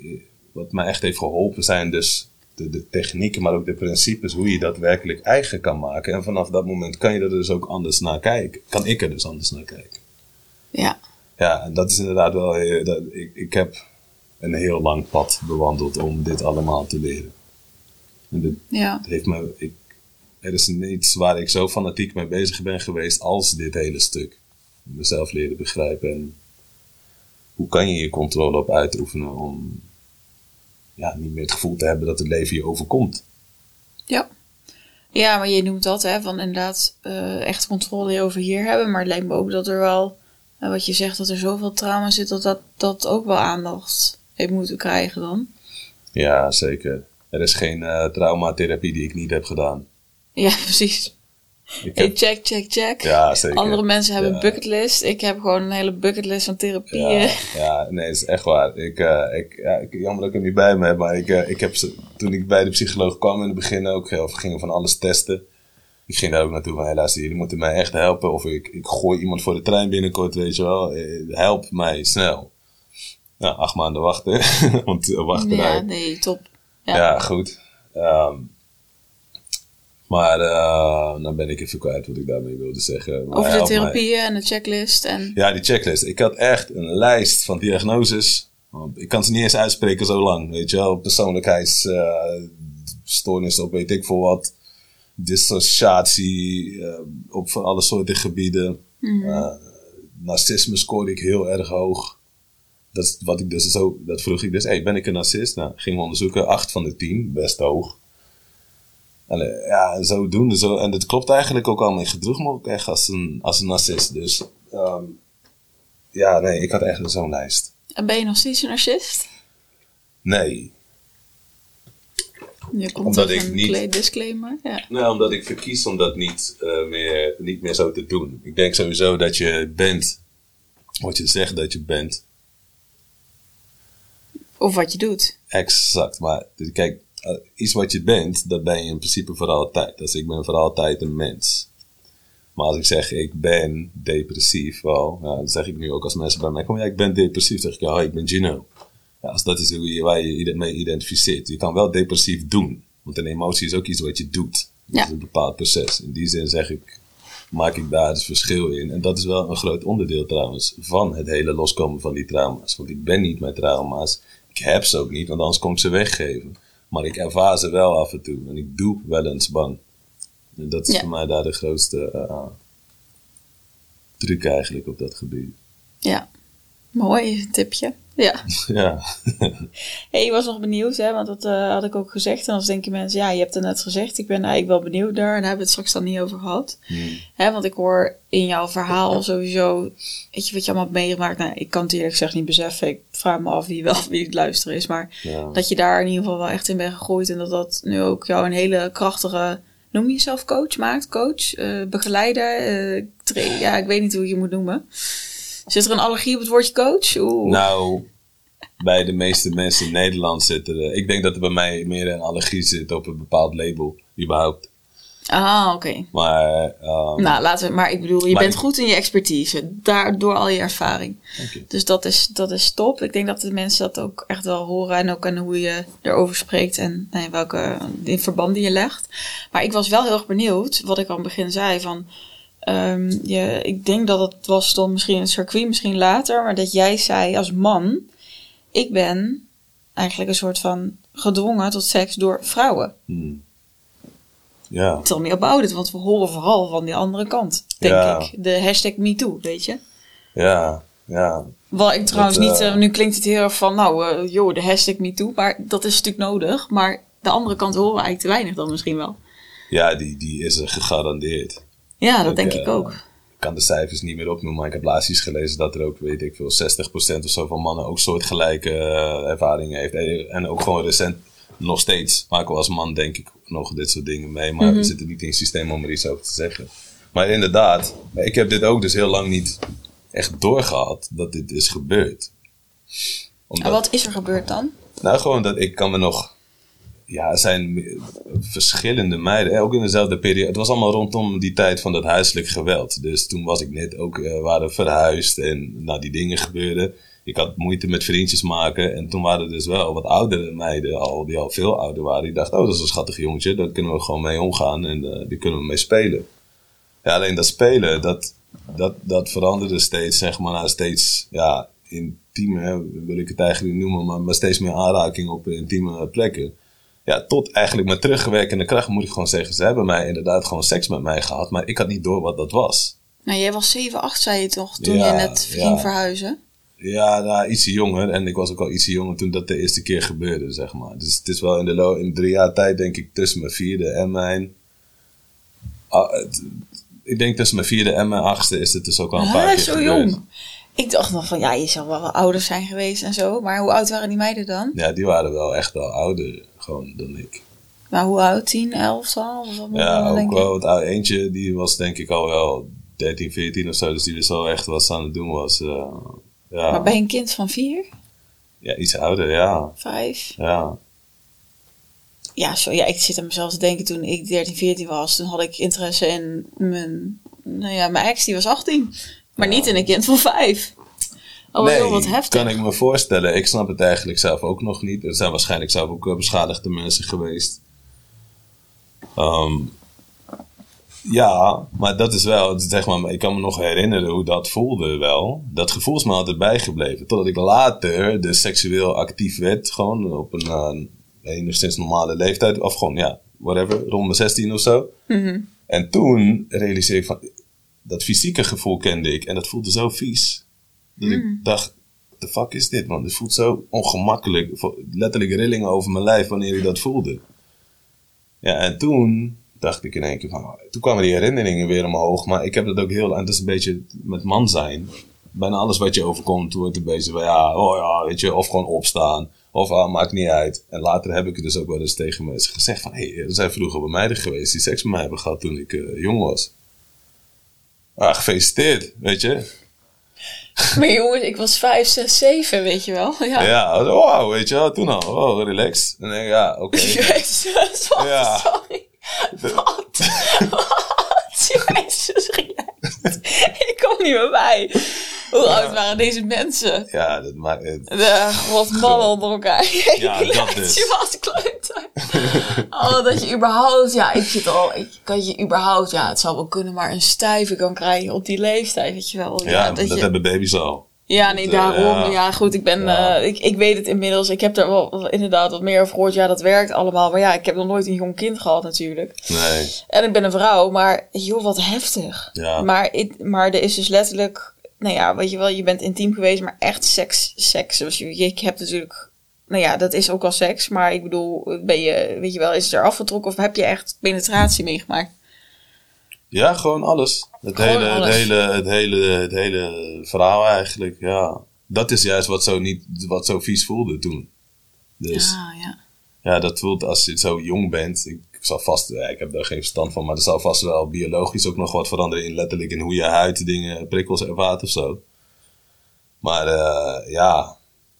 wat mij echt heeft geholpen zijn dus... De, de technieken, maar ook de principes, hoe je dat werkelijk eigen kan maken. En vanaf dat moment kan je er dus ook anders naar kijken. Kan ik er dus anders naar kijken. Ja. Ja, en dat is inderdaad wel... Heel, dat, ik, ik heb een heel lang pad bewandeld om dit allemaal te leren. En dit, ja. heeft me, ik, er is niets waar ik zo fanatiek mee bezig ben geweest als dit hele stuk. Mezelf leren begrijpen. En hoe kan je je controle op uitoefenen om... Ja, niet meer het gevoel te hebben dat het leven je overkomt. Ja. Ja, maar je noemt dat, hè. Van inderdaad uh, echt controle over hier hebben. Maar het lijkt me ook dat er wel... Uh, wat je zegt, dat er zoveel trauma zit... dat dat, dat ook wel aandacht heeft moeten krijgen dan. Ja, zeker. Er is geen uh, traumatherapie die ik niet heb gedaan. Ja, precies. Ik heb... hey, check, check, check. Ja, zeker. Andere mensen hebben ja. een bucketlist. Ik heb gewoon een hele bucketlist van therapieën. Ja, ja nee, het is echt waar. Ik, uh, ik, ja, ik, jammer dat ik het niet bij me heb. Maar ik, uh, ik heb, toen ik bij de psycholoog kwam in het begin ook... Of gingen van alles testen. Ik ging daar ook naartoe van... Helaas, jullie moeten mij echt helpen. Of ik, ik gooi iemand voor de trein binnenkort, weet je wel. Help mij, snel. Nou, acht maanden wachten. Want wachten Ja, uit. nee, top. Ja, ja goed. Um, Maar uh, dan ben ik even kwijt wat ik daarmee wilde zeggen. Maar over de therapieën en de checklist. En... Ja, die checklist. Ik had echt een lijst van diagnoses. Want ik kan ze niet eens uitspreken zo lang. Weet je wel, persoonlijkheidsstoornissen uh, op weet ik veel wat. Dissociatie uh, op van alle soorten gebieden. Mm-hmm. Uh, narcisme scoorde ik heel erg hoog. Dat is wat ik dus zo, dat vroeg ik dus. Hey, ben ik een narcist? Nou, gingen we onderzoeken. Acht van de tien, best hoog. En, ja, zodoende, zo, en dat klopt eigenlijk ook al. Ik gedroeg me ook echt als een, als een narcist. Dus um, ja, nee, ik had echt zo'n lijst. En ben je nog steeds een narcist? Nee. Nu komt omdat ik een niet, disclaimer. Ja. Nou, omdat ik verkies om dat niet, uh, meer, niet meer zo te doen. Ik denk sowieso dat je bent wat je zegt dat je bent. Of wat je doet. Exact, maar kijk, uh, iets wat je bent, dat ben je in principe voor altijd. Dus ik ben voor altijd een mens. Maar als ik zeg, ik ben depressief, wel, nou, dat zeg ik nu ook als mensen bij mij komen. Ja, ik ben depressief, dan zeg ik, ja, ik ben Gino. Ja, als dat is hoe, waar je je mee identificeert. Je kan wel depressief doen. Want een emotie is ook iets wat je doet. Dat ja. is een bepaald proces. In die zin zeg ik, maak ik daar het verschil in. En dat is wel een groot onderdeel trouwens van het hele loskomen van die trauma's. Want ik ben niet mijn trauma's. Ik heb ze ook niet, want anders kon ik ze weggeven. Maar ik ervaar ze wel af en toe. En ik doe wel eens bang. En dat is ja. voor mij daar de grootste uh, truc eigenlijk op dat gebied. Ja, mooi tipje. Ja. ja. Hey, je was nog benieuwd, hè? Want dat uh, had ik ook gezegd. En dan denken mensen, ja, je hebt het net gezegd. Ik ben eigenlijk wel benieuwd daar. En daar hebben we het straks dan niet over gehad. Mm. Hè, want ik hoor in jouw verhaal sowieso, weet je wat je allemaal hebt meegemaakt. Nou, ik kan het eerlijk gezegd niet beseffen. Ik vraag me af wie wel wie het luisteren is. Maar ja. dat je daar in ieder geval wel echt in bent gegroeid. En dat dat nu ook jou een hele krachtige, noem je jezelf coach, maakt? Coach, uh, begeleider, uh, tra- ja, ik weet niet hoe je het moet noemen. Zit er een allergie op het woordje coach? Oeh. Nou, bij de meeste mensen in Nederland zit er... Ik denk dat er bij mij meer een allergie zit op een bepaald label, überhaupt. Ah, oké. Okay. Maar... Um, nou, laten we... Maar ik bedoel, je bent ik, goed in je expertise. Daardoor al je ervaring. Okay. Dus dat is, dat is top. Ik denk dat de mensen dat ook echt wel horen. En ook aan hoe je erover spreekt. En nee, welke in verbanden je legt. Maar ik was wel heel erg benieuwd. Wat ik aan het begin zei van... Um, je, ik denk dat het was dan misschien een circuit, misschien later. Maar dat jij zei als man... Ik ben eigenlijk een soort van gedwongen tot seks door vrouwen. Hmm. Ja. Tell me about it, want we horen vooral van die andere kant, denk ja. ik. De hashtag MeToo, weet je? Ja, ja. Wel, ik trouwens dat, niet... Uh, nu klinkt het heel erg van, nou, uh, joh, de hashtag MeToo. Maar dat is natuurlijk nodig. Maar de andere kant horen we eigenlijk te weinig dan misschien wel. Ja, die, die is er gegarandeerd. Ja, dat ik, denk ik uh, ook. Ik kan de cijfers niet meer opnoemen, maar ik heb laatst iets gelezen dat er ook, weet ik veel, zestig procent of zo van mannen ook soortgelijke uh, ervaringen heeft. En ook gewoon recent, nog steeds, maken we als man denk ik nog dit soort dingen mee, maar mm-hmm. we zitten niet in het systeem om er iets over te zeggen. Maar inderdaad, ik heb dit ook dus heel lang niet echt doorgehad dat dit is gebeurd. Omdat, en wat is er gebeurd dan? Nou, gewoon dat ik kan me nog... Ja, er zijn verschillende meiden, ook in dezelfde periode. Het was allemaal rondom die tijd van dat huiselijk geweld. Dus toen was ik net ook, uh, waren verhuisd en nou, die dingen gebeurden. Ik had moeite met vriendjes maken. En toen waren er dus wel wat oudere meiden al, die al veel ouder waren. Die dachten, oh, dat is een schattig jongetje, daar kunnen we gewoon mee omgaan en uh, die kunnen we mee spelen. Ja, alleen dat spelen, dat, dat, dat veranderde steeds, zeg maar, naar steeds, ja, intieme, wil ik het eigenlijk niet noemen, maar, maar steeds meer aanraking op intieme plekken. Ja, tot eigenlijk met teruggewerkende kracht moet ik gewoon zeggen... ze hebben mij inderdaad gewoon seks met mij gehad... maar ik had niet door wat dat was. Nou, jij was zeven, acht, zei je toch, toen ja, je net ging ja. verhuizen? Ja, nou, ietsje jonger. En ik was ook al ietsje jonger toen dat de eerste keer gebeurde, zeg maar. Dus het is wel in de lo- in drie jaar tijd, denk ik, tussen mijn vierde en mijn... Ah, het, ik denk tussen mijn vierde en mijn achtste is het dus ook al een huh, paar keer zo gebeurd. Jong. Ik dacht nog van, ja, je zou wel ouder zijn geweest en zo. Maar hoe oud waren die meiden dan? Ja, die waren wel echt al ouder gewoon dan ik. Maar hoe oud? tien, elf, twaalf? Ja, ook wel wat oud. Eentje, die was denk ik al wel dertien, veertien of zo. Dus die dus al echt wat aan het doen was. Uh, ja. Maar ben je een kind van vier? Ja, iets ouder, ja. Vijf? Ja. Ja, zo, ja, ik zit aan mezelf te denken. Toen ik dertien, veertien was, toen had ik interesse in mijn... Nou ja, mijn ex, die was achttien. Maar ja. niet in een kind van vijf. Oh, nee, joh, wat heftig. Kan ik me voorstellen. Ik snap het eigenlijk zelf ook nog niet. Er zijn waarschijnlijk zelf ook beschadigde mensen geweest. Um, Ja, maar dat is wel, zeg maar, ik kan me nog herinneren hoe dat voelde wel. Dat gevoel is me altijd bijgebleven. Totdat ik later dus seksueel actief werd, gewoon op een uh, enigszins normale leeftijd. Of gewoon, ja, whatever, rond mijn zestien of zo. Mm-hmm. En toen realiseerde ik van, dat fysieke gevoel kende ik. En dat voelde zo vies. Dat mm. ik dacht, what the fuck is dit, man? Het voelt zo ongemakkelijk. Letterlijk rillingen over mijn lijf wanneer ik dat voelde. Ja, en toen dacht ik in één keer van, toen kwamen die herinneringen weer omhoog. Maar ik heb dat ook heel, en dat is een beetje met man zijn. Bijna alles wat je overkomt, wordt het een beetje van, ja, oh ja, weet je, of gewoon opstaan. Of, ah, maakt niet uit. En later heb ik het dus ook wel eens tegen mensen gezegd van, hé, hey, er zijn vroeger bij meiden geweest die seks met mij hebben gehad toen ik uh, jong was. Ah, gefeliciteerd, weet je. Maar jongens, ik was vijf, zes, zeven, weet je wel. Ja, ja, wow, weet je wel, toen al. Wow, relaxed. En dan denk ik, ja, oké. Okay. Jezus, wat, ja. Sorry. De... Wat? Wat? Jezus, relaxed. Ik kom niet meer bij. Hoe ja. oud waren deze mensen? Ja, dat maakt... Het... De rotballen onder elkaar. Ja, dat dus. Je was kleuter. Oh, dat je überhaupt... Ja, ik zit al... Ik kan je überhaupt... Ja, het zou wel kunnen, maar een stijve kan krijgen op die leeftijd, weet je wel. Ja, ja, dat, dat je... hebben baby's al. Ja, nee, daarom. Uh, ja. ja, goed, ik ben... Ja. Uh, ik, ik weet het inmiddels. Ik heb daar wel inderdaad wat meer over gehoord. Ja, dat werkt allemaal. Maar ja, ik heb nog nooit een jong kind gehad natuurlijk. Nee. En ik ben een vrouw, maar... Joh, wat heftig. Ja. Maar, it, maar er is dus letterlijk... Nou ja, weet je wel, je bent intiem geweest, maar echt seks, seks. Dus je, je hebt natuurlijk, nou ja, dat is ook al seks. Maar ik bedoel, ben je, weet je wel, is het er afgetrokken of heb je echt penetratie meegemaakt? Ja, gewoon alles. Het, gewoon hele, alles. het, hele, het, hele, het hele verhaal eigenlijk, ja. Dat is juist wat zo, niet, wat zo vies voelde toen. Dus, ah, ja. ja, dat voelt als je zo jong bent. Ik, ik zal vast, ja, ik heb daar geen verstand van, maar er zal vast wel biologisch ook nog wat veranderen in letterlijk in hoe je huid dingen, prikkels ervaart of zo. Maar uh, ja,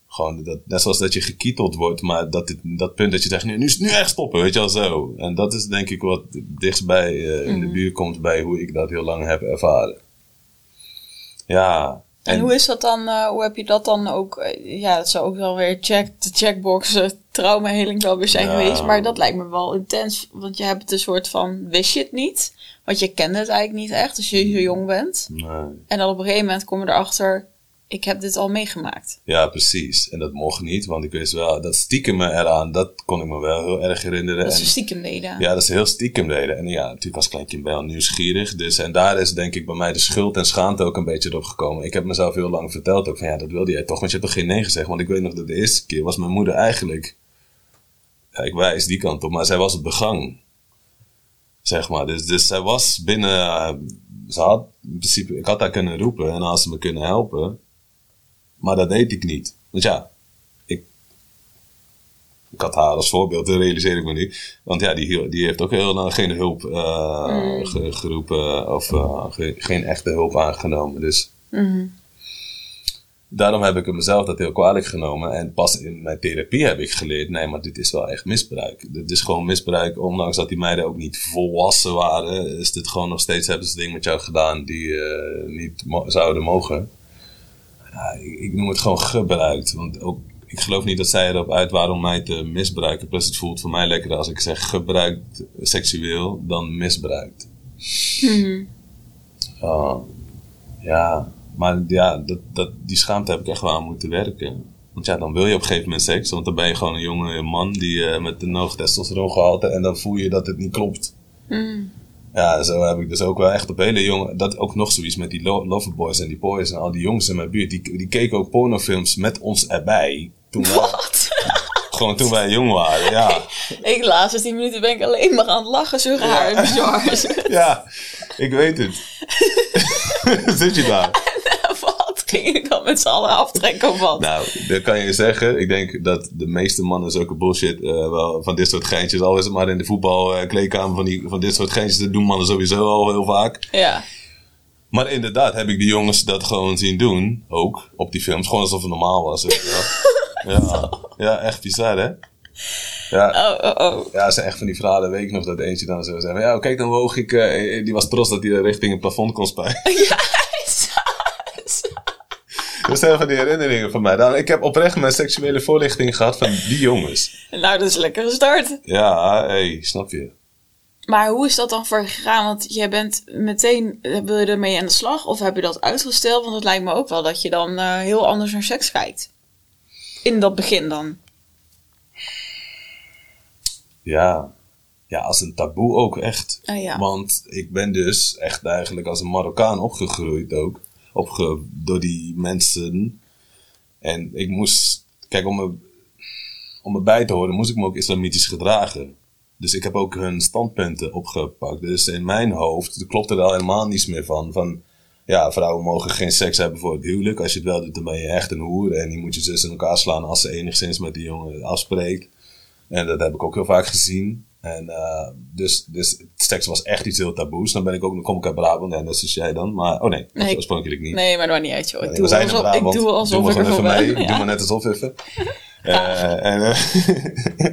gewoon dat, net zoals dat je gekieteld wordt, maar dat, dit, dat punt dat je zegt, nu, nu is nu echt stoppen, weet je wel zo. En dat is denk ik wat dichtstbij uh, in mm. de buurt komt bij hoe ik dat heel lang heb ervaren. Ja. En, en hoe is dat dan, uh, hoe heb je dat dan ook, uh, ja, dat zou ook wel weer check, de checkbox, uh, traumaheling wel weer zijn ja. geweest. Maar dat lijkt me wel intens, want je hebt een soort van, wist je het niet? Want je kende het eigenlijk niet echt, als je zo jong bent. Nee. En dan op een gegeven moment kom je erachter, ik heb dit al meegemaakt. Ja, precies. En dat mocht niet, want ik wist wel, dat stiekem me eraan, dat kon ik me wel heel erg herinneren. Dat ze stiekem deden. Ja, dat ze heel stiekem deden. En ja, natuurlijk was klein kind wel nieuwsgierig. Dus, en daar is denk ik bij mij de schuld en schaamte ook een beetje op gekomen. Ik heb mezelf heel lang verteld ook van, ja, dat wilde jij toch, want je hebt toch geen nee gezegd. Want ik weet nog dat de eerste keer was mijn moeder eigenlijk, ja, ik wijs die kant op, maar zij was op de gang. Zeg maar, dus, dus zij was binnen, uh, ze had in principe, ik had haar kunnen roepen en als ze me kunnen helpen. Maar dat deed ik niet. Want ja, ik, ik had haar als voorbeeld, dat realiseer ik me nu. Want ja, die, die heeft ook heel lang geen hulp uh, mm. ge, geroepen of uh, ge, geen echte hulp aangenomen. Dus mm-hmm. daarom heb ik mezelf dat heel kwalijk genomen. En pas in mijn therapie heb ik geleerd, nee, maar dit is wel echt misbruik. Dit is gewoon misbruik, ondanks dat die meiden ook niet volwassen waren. Is dit gewoon nog steeds, hebben ze dingen met jou gedaan die uh, niet mo- zouden mogen. Ja, ik, ik noem het gewoon gebruikt. Want ook, ik geloof niet dat zij erop uit waren om mij te misbruiken. Plus het voelt voor mij lekkerder als ik zeg gebruikt seksueel dan misbruikt. Mm-hmm. Uh, ja, maar ja, dat, dat, die schaamte heb ik echt wel aan moeten werken. Want ja, dan wil je op een gegeven moment seks. Want dan ben je gewoon een jonge man die uh, met een hoog testosteron gehalte. En dan voel je dat het niet klopt. Mm. Ja, zo heb ik dus ook wel echt op hele jonge... Dat ook nog zoiets met die lo- loverboys en die boys en al die jongens in mijn buurt. Die, die keken ook pornofilms met ons erbij. Toen wij, gewoon toen wij jong waren, ja. Hey, ik laatste tien minuten ben ik alleen maar aan het lachen. Zo raar en bizar. Ja, ik weet het. Zit je daar? Ging ik dan met z'n allen aftrekken of wat? Nou, dat kan je zeggen. Ik denk dat de meeste mannen zulke bullshit uh, wel van dit soort geintjes. Al is het maar in de voetbalkleedkamer uh, van, die, van dit soort geintjes. Dat doen mannen sowieso al heel vaak. Ja. Maar inderdaad heb ik die jongens dat gewoon zien doen. Ook op die films. Gewoon alsof het normaal was. Ja. Ja, echt bizar hè? Ja, oh, oh, oh. Ja, ze echt van die verhalen. Weet ik nog dat eentje dan zo zei. Maar ja, kijk dan woog ik. Uh, die was trots dat hij richting het plafond kon spijnen. Ja. Dat zijn van die herinneringen van mij. Nou, ik heb oprecht mijn seksuele voorlichting gehad van die jongens. Nou, dat is lekker gestart. Ja, hé, hey, snap je. Maar hoe is dat dan voor je gegaan? Want jij bent meteen, wil je ermee aan de slag? Of heb je dat uitgesteld? Want het lijkt me ook wel dat je dan uh, heel anders naar seks kijkt. In dat begin dan. Ja, ja als een taboe ook echt. Ah, ja. Want ik ben dus echt eigenlijk als een Marokkaan opgegroeid ook. Opge- door die mensen. En ik moest, kijk om me, om me bij te horen, moest ik me ook islamitisch gedragen. Dus ik heb ook hun standpunten opgepakt. Dus in mijn hoofd klopt er al helemaal niets meer van. Van, ja, vrouwen mogen geen seks hebben voor het huwelijk. Als je het wel doet, dan ben je echt een hoer. En die moet je dus in elkaar slaan als ze enigszins met die jongen afspreekt. En dat heb ik ook heel vaak gezien. En uh, dus, dus seks was echt iets heel taboes. Dan ben ik ook, dan kom ik uit Brabant. En dat is dus jij dan. Maar, oh nee, dat nee, oorspronkelijk niet. Nee, maar dat niet uit, joh. Ik, ik doe alsof, Brabant, ik doe alsof doe ik ervoor ben. Ja. Doe maar net alsof even. Uh, en, uh,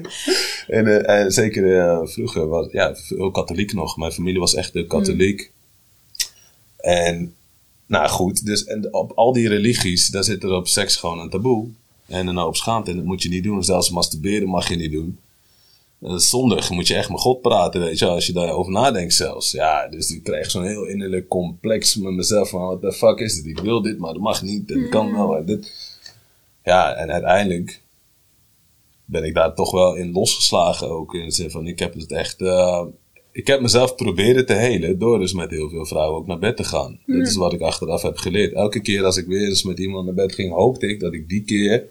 en, uh, en zeker uh, vroeger was ja heel katholiek nog. Mijn familie was echt heel katholiek. Mm. En nou goed, dus en op al die religies, daar zit er op seks gewoon een taboe. En dan op schaamte, en dat moet je niet doen. Zelfs masturberen mag je niet doen. Zondig moet je echt met God praten, weet je, als je daarover nadenkt zelfs. Ja, dus ik krijg zo'n heel innerlijk complex met mezelf van, what the fuck is dit? Ik wil dit, maar dat mag niet. En dat kan wel. En dit. Ja, en uiteindelijk ben ik daar toch wel in losgeslagen ook. In de zin van, ik heb het echt... Uh, ik heb mezelf proberen te helen door dus met heel veel vrouwen ook naar bed te gaan. Mm. Dat is wat ik achteraf heb geleerd. Elke keer als ik weer eens met iemand naar bed ging, hoopte ik dat ik die keer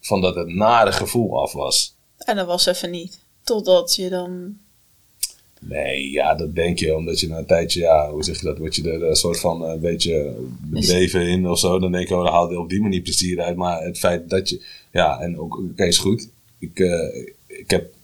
van dat het nare gevoel af was. En dat was even niet. Totdat je dan... Nee, ja, dat denk je. Omdat je na een tijdje, ja, hoe zeg je dat? Word je er een soort van een beetje bedreven in of zo. Dan denk je, oh, dan haal je op die manier plezier uit. Maar het feit dat je... Ja, en ook, oké, is goed. Ik, uh, ik heb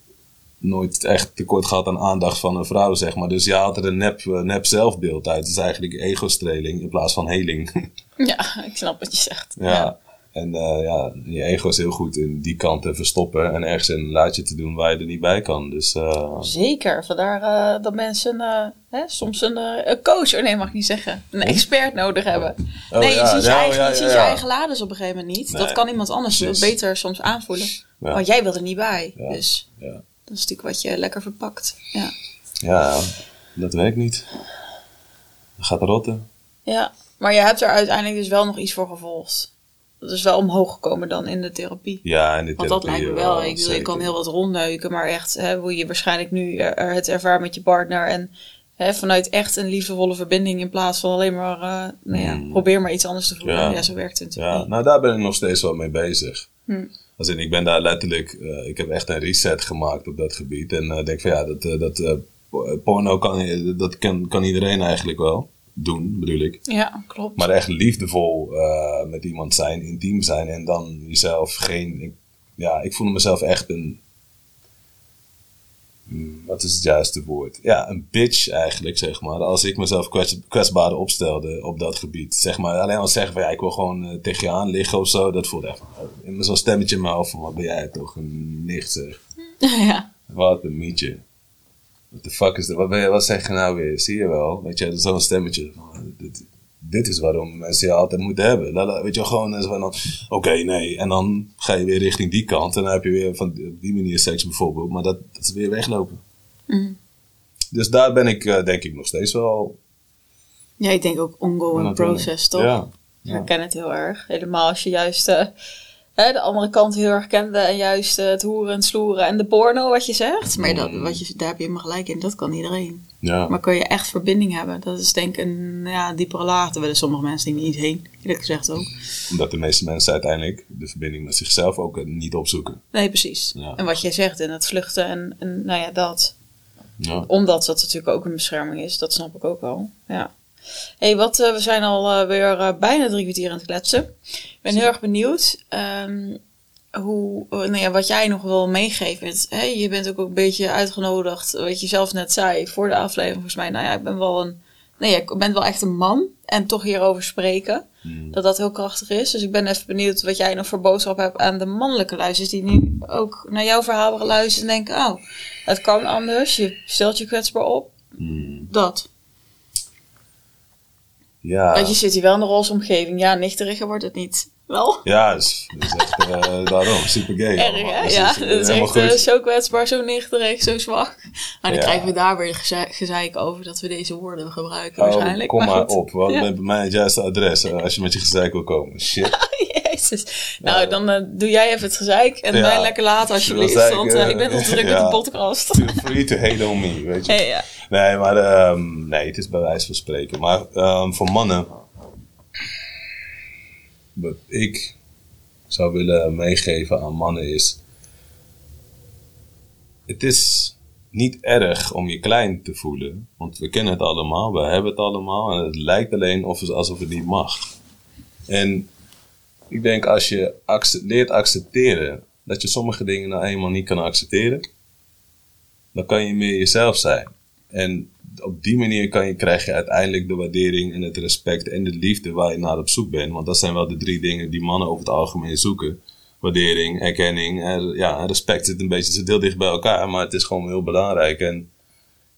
nooit echt tekort gehad aan aandacht van een vrouw, zeg maar. Dus je haalt er een nep, nep zelfbeeld uit. Het is eigenlijk ego-streling in plaats van heling. Ja, ik snap wat je zegt. Ja, ja. En uh, ja, je ego is heel goed in die kant te verstoppen. En ergens een laadje te doen waar je er niet bij kan. Dus, uh... Zeker, vandaar uh, dat mensen uh, hè, soms een uh, coach, oh nee, mag ik niet zeggen. Een expert nodig hebben. Oh, nee, ja, je ziet, ja, je, eigen, ja, ja, je, ziet ja. je eigen laders op een gegeven moment niet. Nee, dat kan iemand anders dus beter soms aanvoelen. Ja. Want jij wil er niet bij. Ja. Dus ja. Dat is natuurlijk wat je lekker verpakt. Ja, ja dat werkt niet. Dat gaat rotten. Ja, maar je hebt er uiteindelijk dus wel nog iets voor gevolgd. Dat is wel omhoog gekomen dan in de therapie. Ja, in de therapie. Want dat lijkt me wel. Ik bedoel, je kan heel wat rondneuken. Maar echt, hè, hoe je waarschijnlijk nu er, het ervaart met je partner. En hè, vanuit echt een liefdevolle verbinding. In plaats van alleen maar, uh, nou ja, hmm. probeer maar iets anders te voelen. Ja, ja zo werkt het natuurlijk. Ja, nou, daar ben ik nog steeds wel mee bezig. Hmm. Als in, ik ben daar letterlijk, uh, ik heb echt een reset gemaakt op dat gebied. En ik uh, denk van ja, dat, uh, dat uh, porno kan, dat kan, kan iedereen eigenlijk wel. Doen, bedoel ik. Ja, klopt. Maar echt liefdevol uh, met iemand zijn, intiem zijn en dan jezelf geen... Ik, ja, ik voelde mezelf echt een... Wat is het juiste woord? Ja, een bitch eigenlijk, zeg maar. Als ik mezelf kwets, kwetsbaar opstelde op dat gebied, zeg maar. Alleen al zeggen van, ja, ik wil gewoon uh, tegen je aan liggen of zo. Dat voelde echt uh, zo'n stemmetje in mijn hoofd van, wat ben jij toch een nicht, zeg. Ja. Wat een mietje. What the fuck is dat? Wat, wat zeg je nou weer? Zie je wel? Weet je, dat is zo'n stemmetje. Dit, dit is waarom mensen je altijd moeten hebben. Weet je, gewoon van dan... Oké, nee. En dan ga je weer richting die kant. En dan heb je weer van op die manier seks bijvoorbeeld. Maar dat, dat is weer weglopen. Mm. Dus daar ben ik denk ik nog steeds wel... Ja, ik denk ook ongoing process, toch? Ja, ja. Ik herken het heel erg. Helemaal als je juist... Uh, Hè, de andere kant heel erg kende en juist uh, het hoeren en sloeren en de porno, wat je zegt. Maar dat, wat je, daar heb je me gelijk in, dat kan iedereen. Ja. Maar kun je echt verbinding hebben? Dat is denk ik een ja, diepere laag. Daar willen sommige mensen niet heen, eerlijk gezegd ook. Omdat de meeste mensen uiteindelijk de verbinding met zichzelf ook niet opzoeken. Nee, precies. Ja. En wat jij zegt, en het vluchten en, en nou ja, dat. Ja. Omdat dat natuurlijk ook een bescherming is, dat snap ik ook wel, ja. Hé, hey, wat, uh, we zijn al uh, weer uh, bijna drie kwartier aan het kletsen. Ik ben heel erg benieuwd um, hoe, uh, nou ja, wat jij nog wil meegeven. Hey, je bent ook een beetje uitgenodigd, wat je zelf net zei, voor de aflevering volgens mij. Nou ja, ik ben wel een, nee, ik ben wel echt een man en toch hierover spreken. Mm. Dat dat heel krachtig is. Dus ik ben even benieuwd wat jij nog voor boodschap hebt aan de mannelijke luisteraars die nu ook naar jouw verhaal hebben geluisterd en denken, oh, het kan anders. Je stelt je kwetsbaar op. Mm. Dat. Ja. Want je zit hier wel in een roze omgeving. Ja, nichteriger wordt het niet. Wel? Ja, is, is echt uh, daarom super gay. Erg, hè? Dus ja, dat is, is echt uh, zo kwetsbaar, zo nichterig, zo zwak. Maar dan ja. krijgen we daar weer geze- gezeik over dat we deze woorden gebruiken oh, waarschijnlijk. Kom maar, maar op, want ja. bij mij het juiste adres uh, als je met je gezeik wil komen. Shit. Jezus. Nou, ja. dan uh, doe jij even het gezeik en ja. mij lekker later alsjeblieft, want uh, ik ben al druk ja. met de podcast. Feel free to hate on me, weet je. Hey, ja. Nee, maar um, nee, het is bij wijze van spreken. Maar um, voor mannen... Wat ik zou willen meegeven aan mannen is... Het is niet erg om je klein te voelen. Want we kennen het allemaal, we hebben het allemaal. En het lijkt alleen of het, alsof het niet mag. En ik denk als je acce- leert accepteren... dat je sommige dingen nou eenmaal niet kan accepteren... dan kan je meer jezelf zijn. En op die manier kan je, krijg je uiteindelijk de waardering en het respect en de liefde waar je naar op zoek bent. Want dat zijn wel de drie dingen die mannen over het algemeen zoeken. Waardering, erkenning en ja, respect zit een beetje zit heel dicht bij elkaar. Maar het is gewoon heel belangrijk. En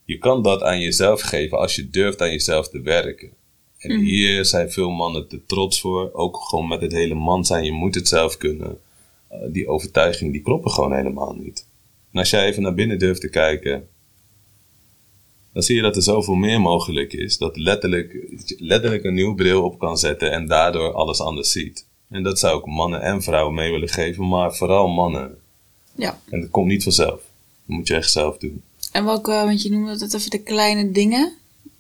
je kan dat aan jezelf geven als je durft aan jezelf te werken. En mm. hier zijn veel mannen te trots voor. Ook gewoon met het hele man zijn. Je moet het zelf kunnen. Uh, die overtuiging die kloppen gewoon helemaal niet. En als jij even naar binnen durft te kijken... dan zie je dat er zoveel meer mogelijk is. Dat letterlijk, letterlijk een nieuwe bril op kan zetten en daardoor alles anders ziet. En dat zou ik mannen en vrouwen mee willen geven, maar vooral mannen. Ja. En dat komt niet vanzelf. Dat moet je echt zelf doen. En welke, want je noemde dat even de kleine dingen.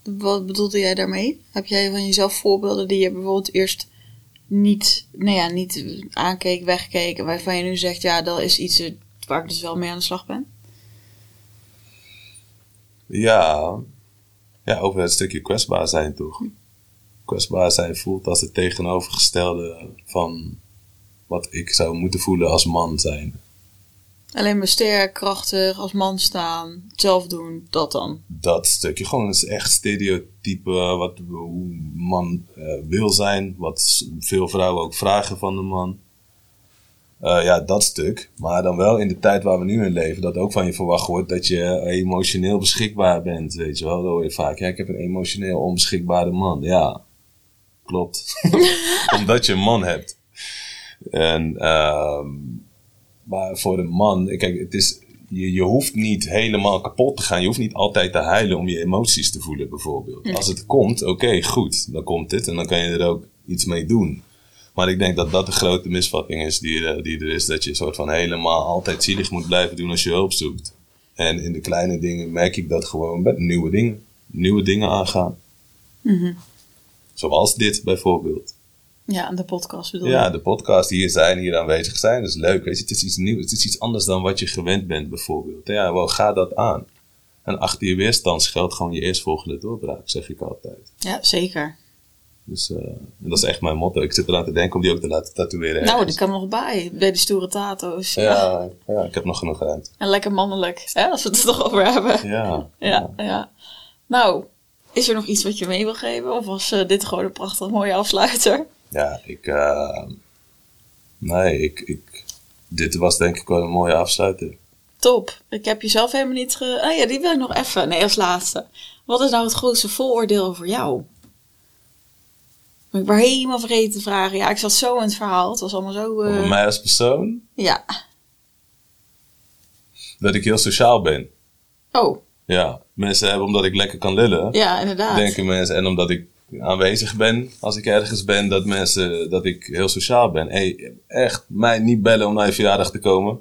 Wat bedoelde jij daarmee? Heb jij van jezelf voorbeelden die je bijvoorbeeld eerst niet, nou ja, niet aankeek, wegkeek. Waarvan je nu zegt, ja, dat is iets waar ik dus wel mee aan de slag ben. Ja, ja, over het stukje kwetsbaar zijn toch. Kwetsbaar zijn voelt als het tegenovergestelde van wat ik zou moeten voelen als man zijn. Alleen maar sterk, krachtig, als man staan, zelf doen, dat dan? Dat stukje, gewoon is echt stereotype wat hoe man uh, wil zijn, wat veel vrouwen ook vragen van de man. Uh, ja, dat stuk. Maar dan wel in de tijd waar we nu in leven... dat ook van je verwacht wordt dat je emotioneel beschikbaar bent. Weet je wel, dat hoor je vaak. Ja, ik heb een emotioneel onbeschikbare man. Ja, klopt. Omdat je een man hebt. En, uh, maar voor een man... Kijk, het is, je, je hoeft niet helemaal kapot te gaan. Je hoeft niet altijd te huilen om je emoties te voelen, bijvoorbeeld. Nee. Als het komt, oké, okay, goed. Dan komt het en dan kan je er ook iets mee doen. Maar ik denk dat dat de grote misvatting is die er, die er is. Dat je een soort van helemaal altijd zielig moet blijven doen als je hulp zoekt. En in de kleine dingen merk ik dat gewoon met nieuwe dingen. Nieuwe dingen aangaan. Mm-hmm. Zoals dit bijvoorbeeld. Ja, de podcast bedoel je? Ja, de podcast hier zijn, hier aanwezig zijn. Dat is leuk. Weet je, het is iets nieuws. Het is iets anders dan wat je gewend bent bijvoorbeeld. Ja, wel, ga dat aan. En achter je weerstand schuilt gewoon je eerstvolgende doorbraak, zeg ik altijd. Ja, zeker. Dus uh, dat is echt mijn motto. Ik zit eraan te denken om die ook te laten tatoeëren. Nou, die kan nog bij. Bij de stoere tato's. Ja, ja, ja, ik heb nog genoeg ruimte. En lekker mannelijk, hè, als we het er toch over hebben. Ja, ja, ja, ja. Nou, is er nog iets wat je mee wil geven? Of was uh, dit gewoon een prachtig mooie afsluiter? Ja, ik... Uh, nee, ik, ik... Dit was denk ik wel een mooie afsluiter. Top. Ik heb jezelf helemaal niet... Ge- ah ja, die wil ik nog even. Nee, als laatste. Wat is nou het grootste vooroordeel over jou? Ik ben helemaal vergeten te vragen. Ja, ik zat zo in het verhaal. Het was allemaal zo... Uh... Over mij als persoon? Ja. Dat ik heel sociaal ben. Oh. Ja. Mensen hebben, omdat ik lekker kan lullen. Ja, inderdaad. Denken mensen. En omdat ik aanwezig ben, als ik ergens ben, dat mensen, dat ik heel sociaal ben. Hey, echt, mij niet bellen om naar je verjaardag te komen.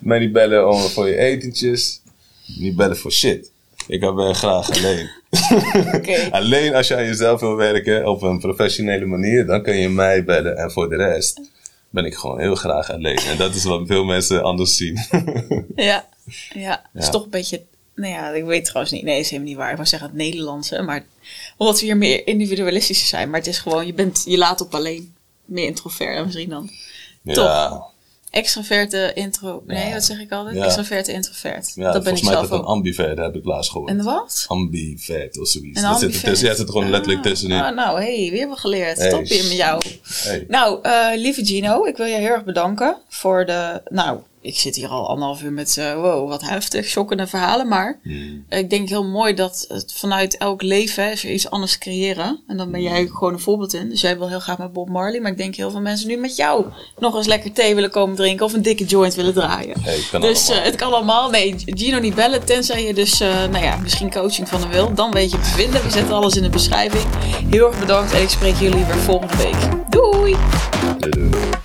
Mij niet bellen om, voor je etentjes. Niet bellen voor shit. Ik ben graag alleen. Okay. Alleen als je aan jezelf wil werken op een professionele manier, dan kun je mij bellen. En voor de rest ben ik gewoon heel graag alleen. En dat is wat veel mensen anders zien. Ja, ja, dat is ja. toch een beetje... Nou ja, ik weet trouwens niet. Nee, dat is helemaal niet waar. Ik wou zeggen het Nederlandse. Maar omdat we hier meer individualistischer zijn. Maar het is gewoon, je, bent, je laat op alleen. Meer introvert dan misschien dan. Ja. Top. Extraverte intro... Nee, ja. wat zeg ik altijd? Ja. Extraverte introvert. Ja, dat ben ik zelf ook. Volgens mij is dat een ambivert, heb ik laatst gehoord. En wat? Ambivert of zoiets. Dat zit er tussen, jij zit er gewoon ah, letterlijk tussenin. Ah, nou, hé, hey, weer hebben we geleerd. Hey. Top hier met jou. Hey. Nou, uh, lieve Gino, ik wil je heel erg bedanken voor de... Nou, ik zit hier al anderhalf uur met uh, wow, wat heftig, schokkende verhalen. Maar mm. ik denk heel mooi dat het vanuit elk leven, hè, als je iets anders creëren. En dan ben jij gewoon een voorbeeld in. Dus jij wil heel graag met Bob Marley. Maar ik denk heel veel mensen nu met jou nog eens lekker thee willen komen drinken. Of een dikke joint willen draaien. Ja, dus uh, het kan allemaal. Nee, Gino niet bellen. Tenzij je dus, uh, nou ja, misschien coaching van hem wil. Dan weet je te vinden. We zetten alles in de beschrijving. Heel erg bedankt. En ik spreek jullie weer volgende week. Doei! Doei.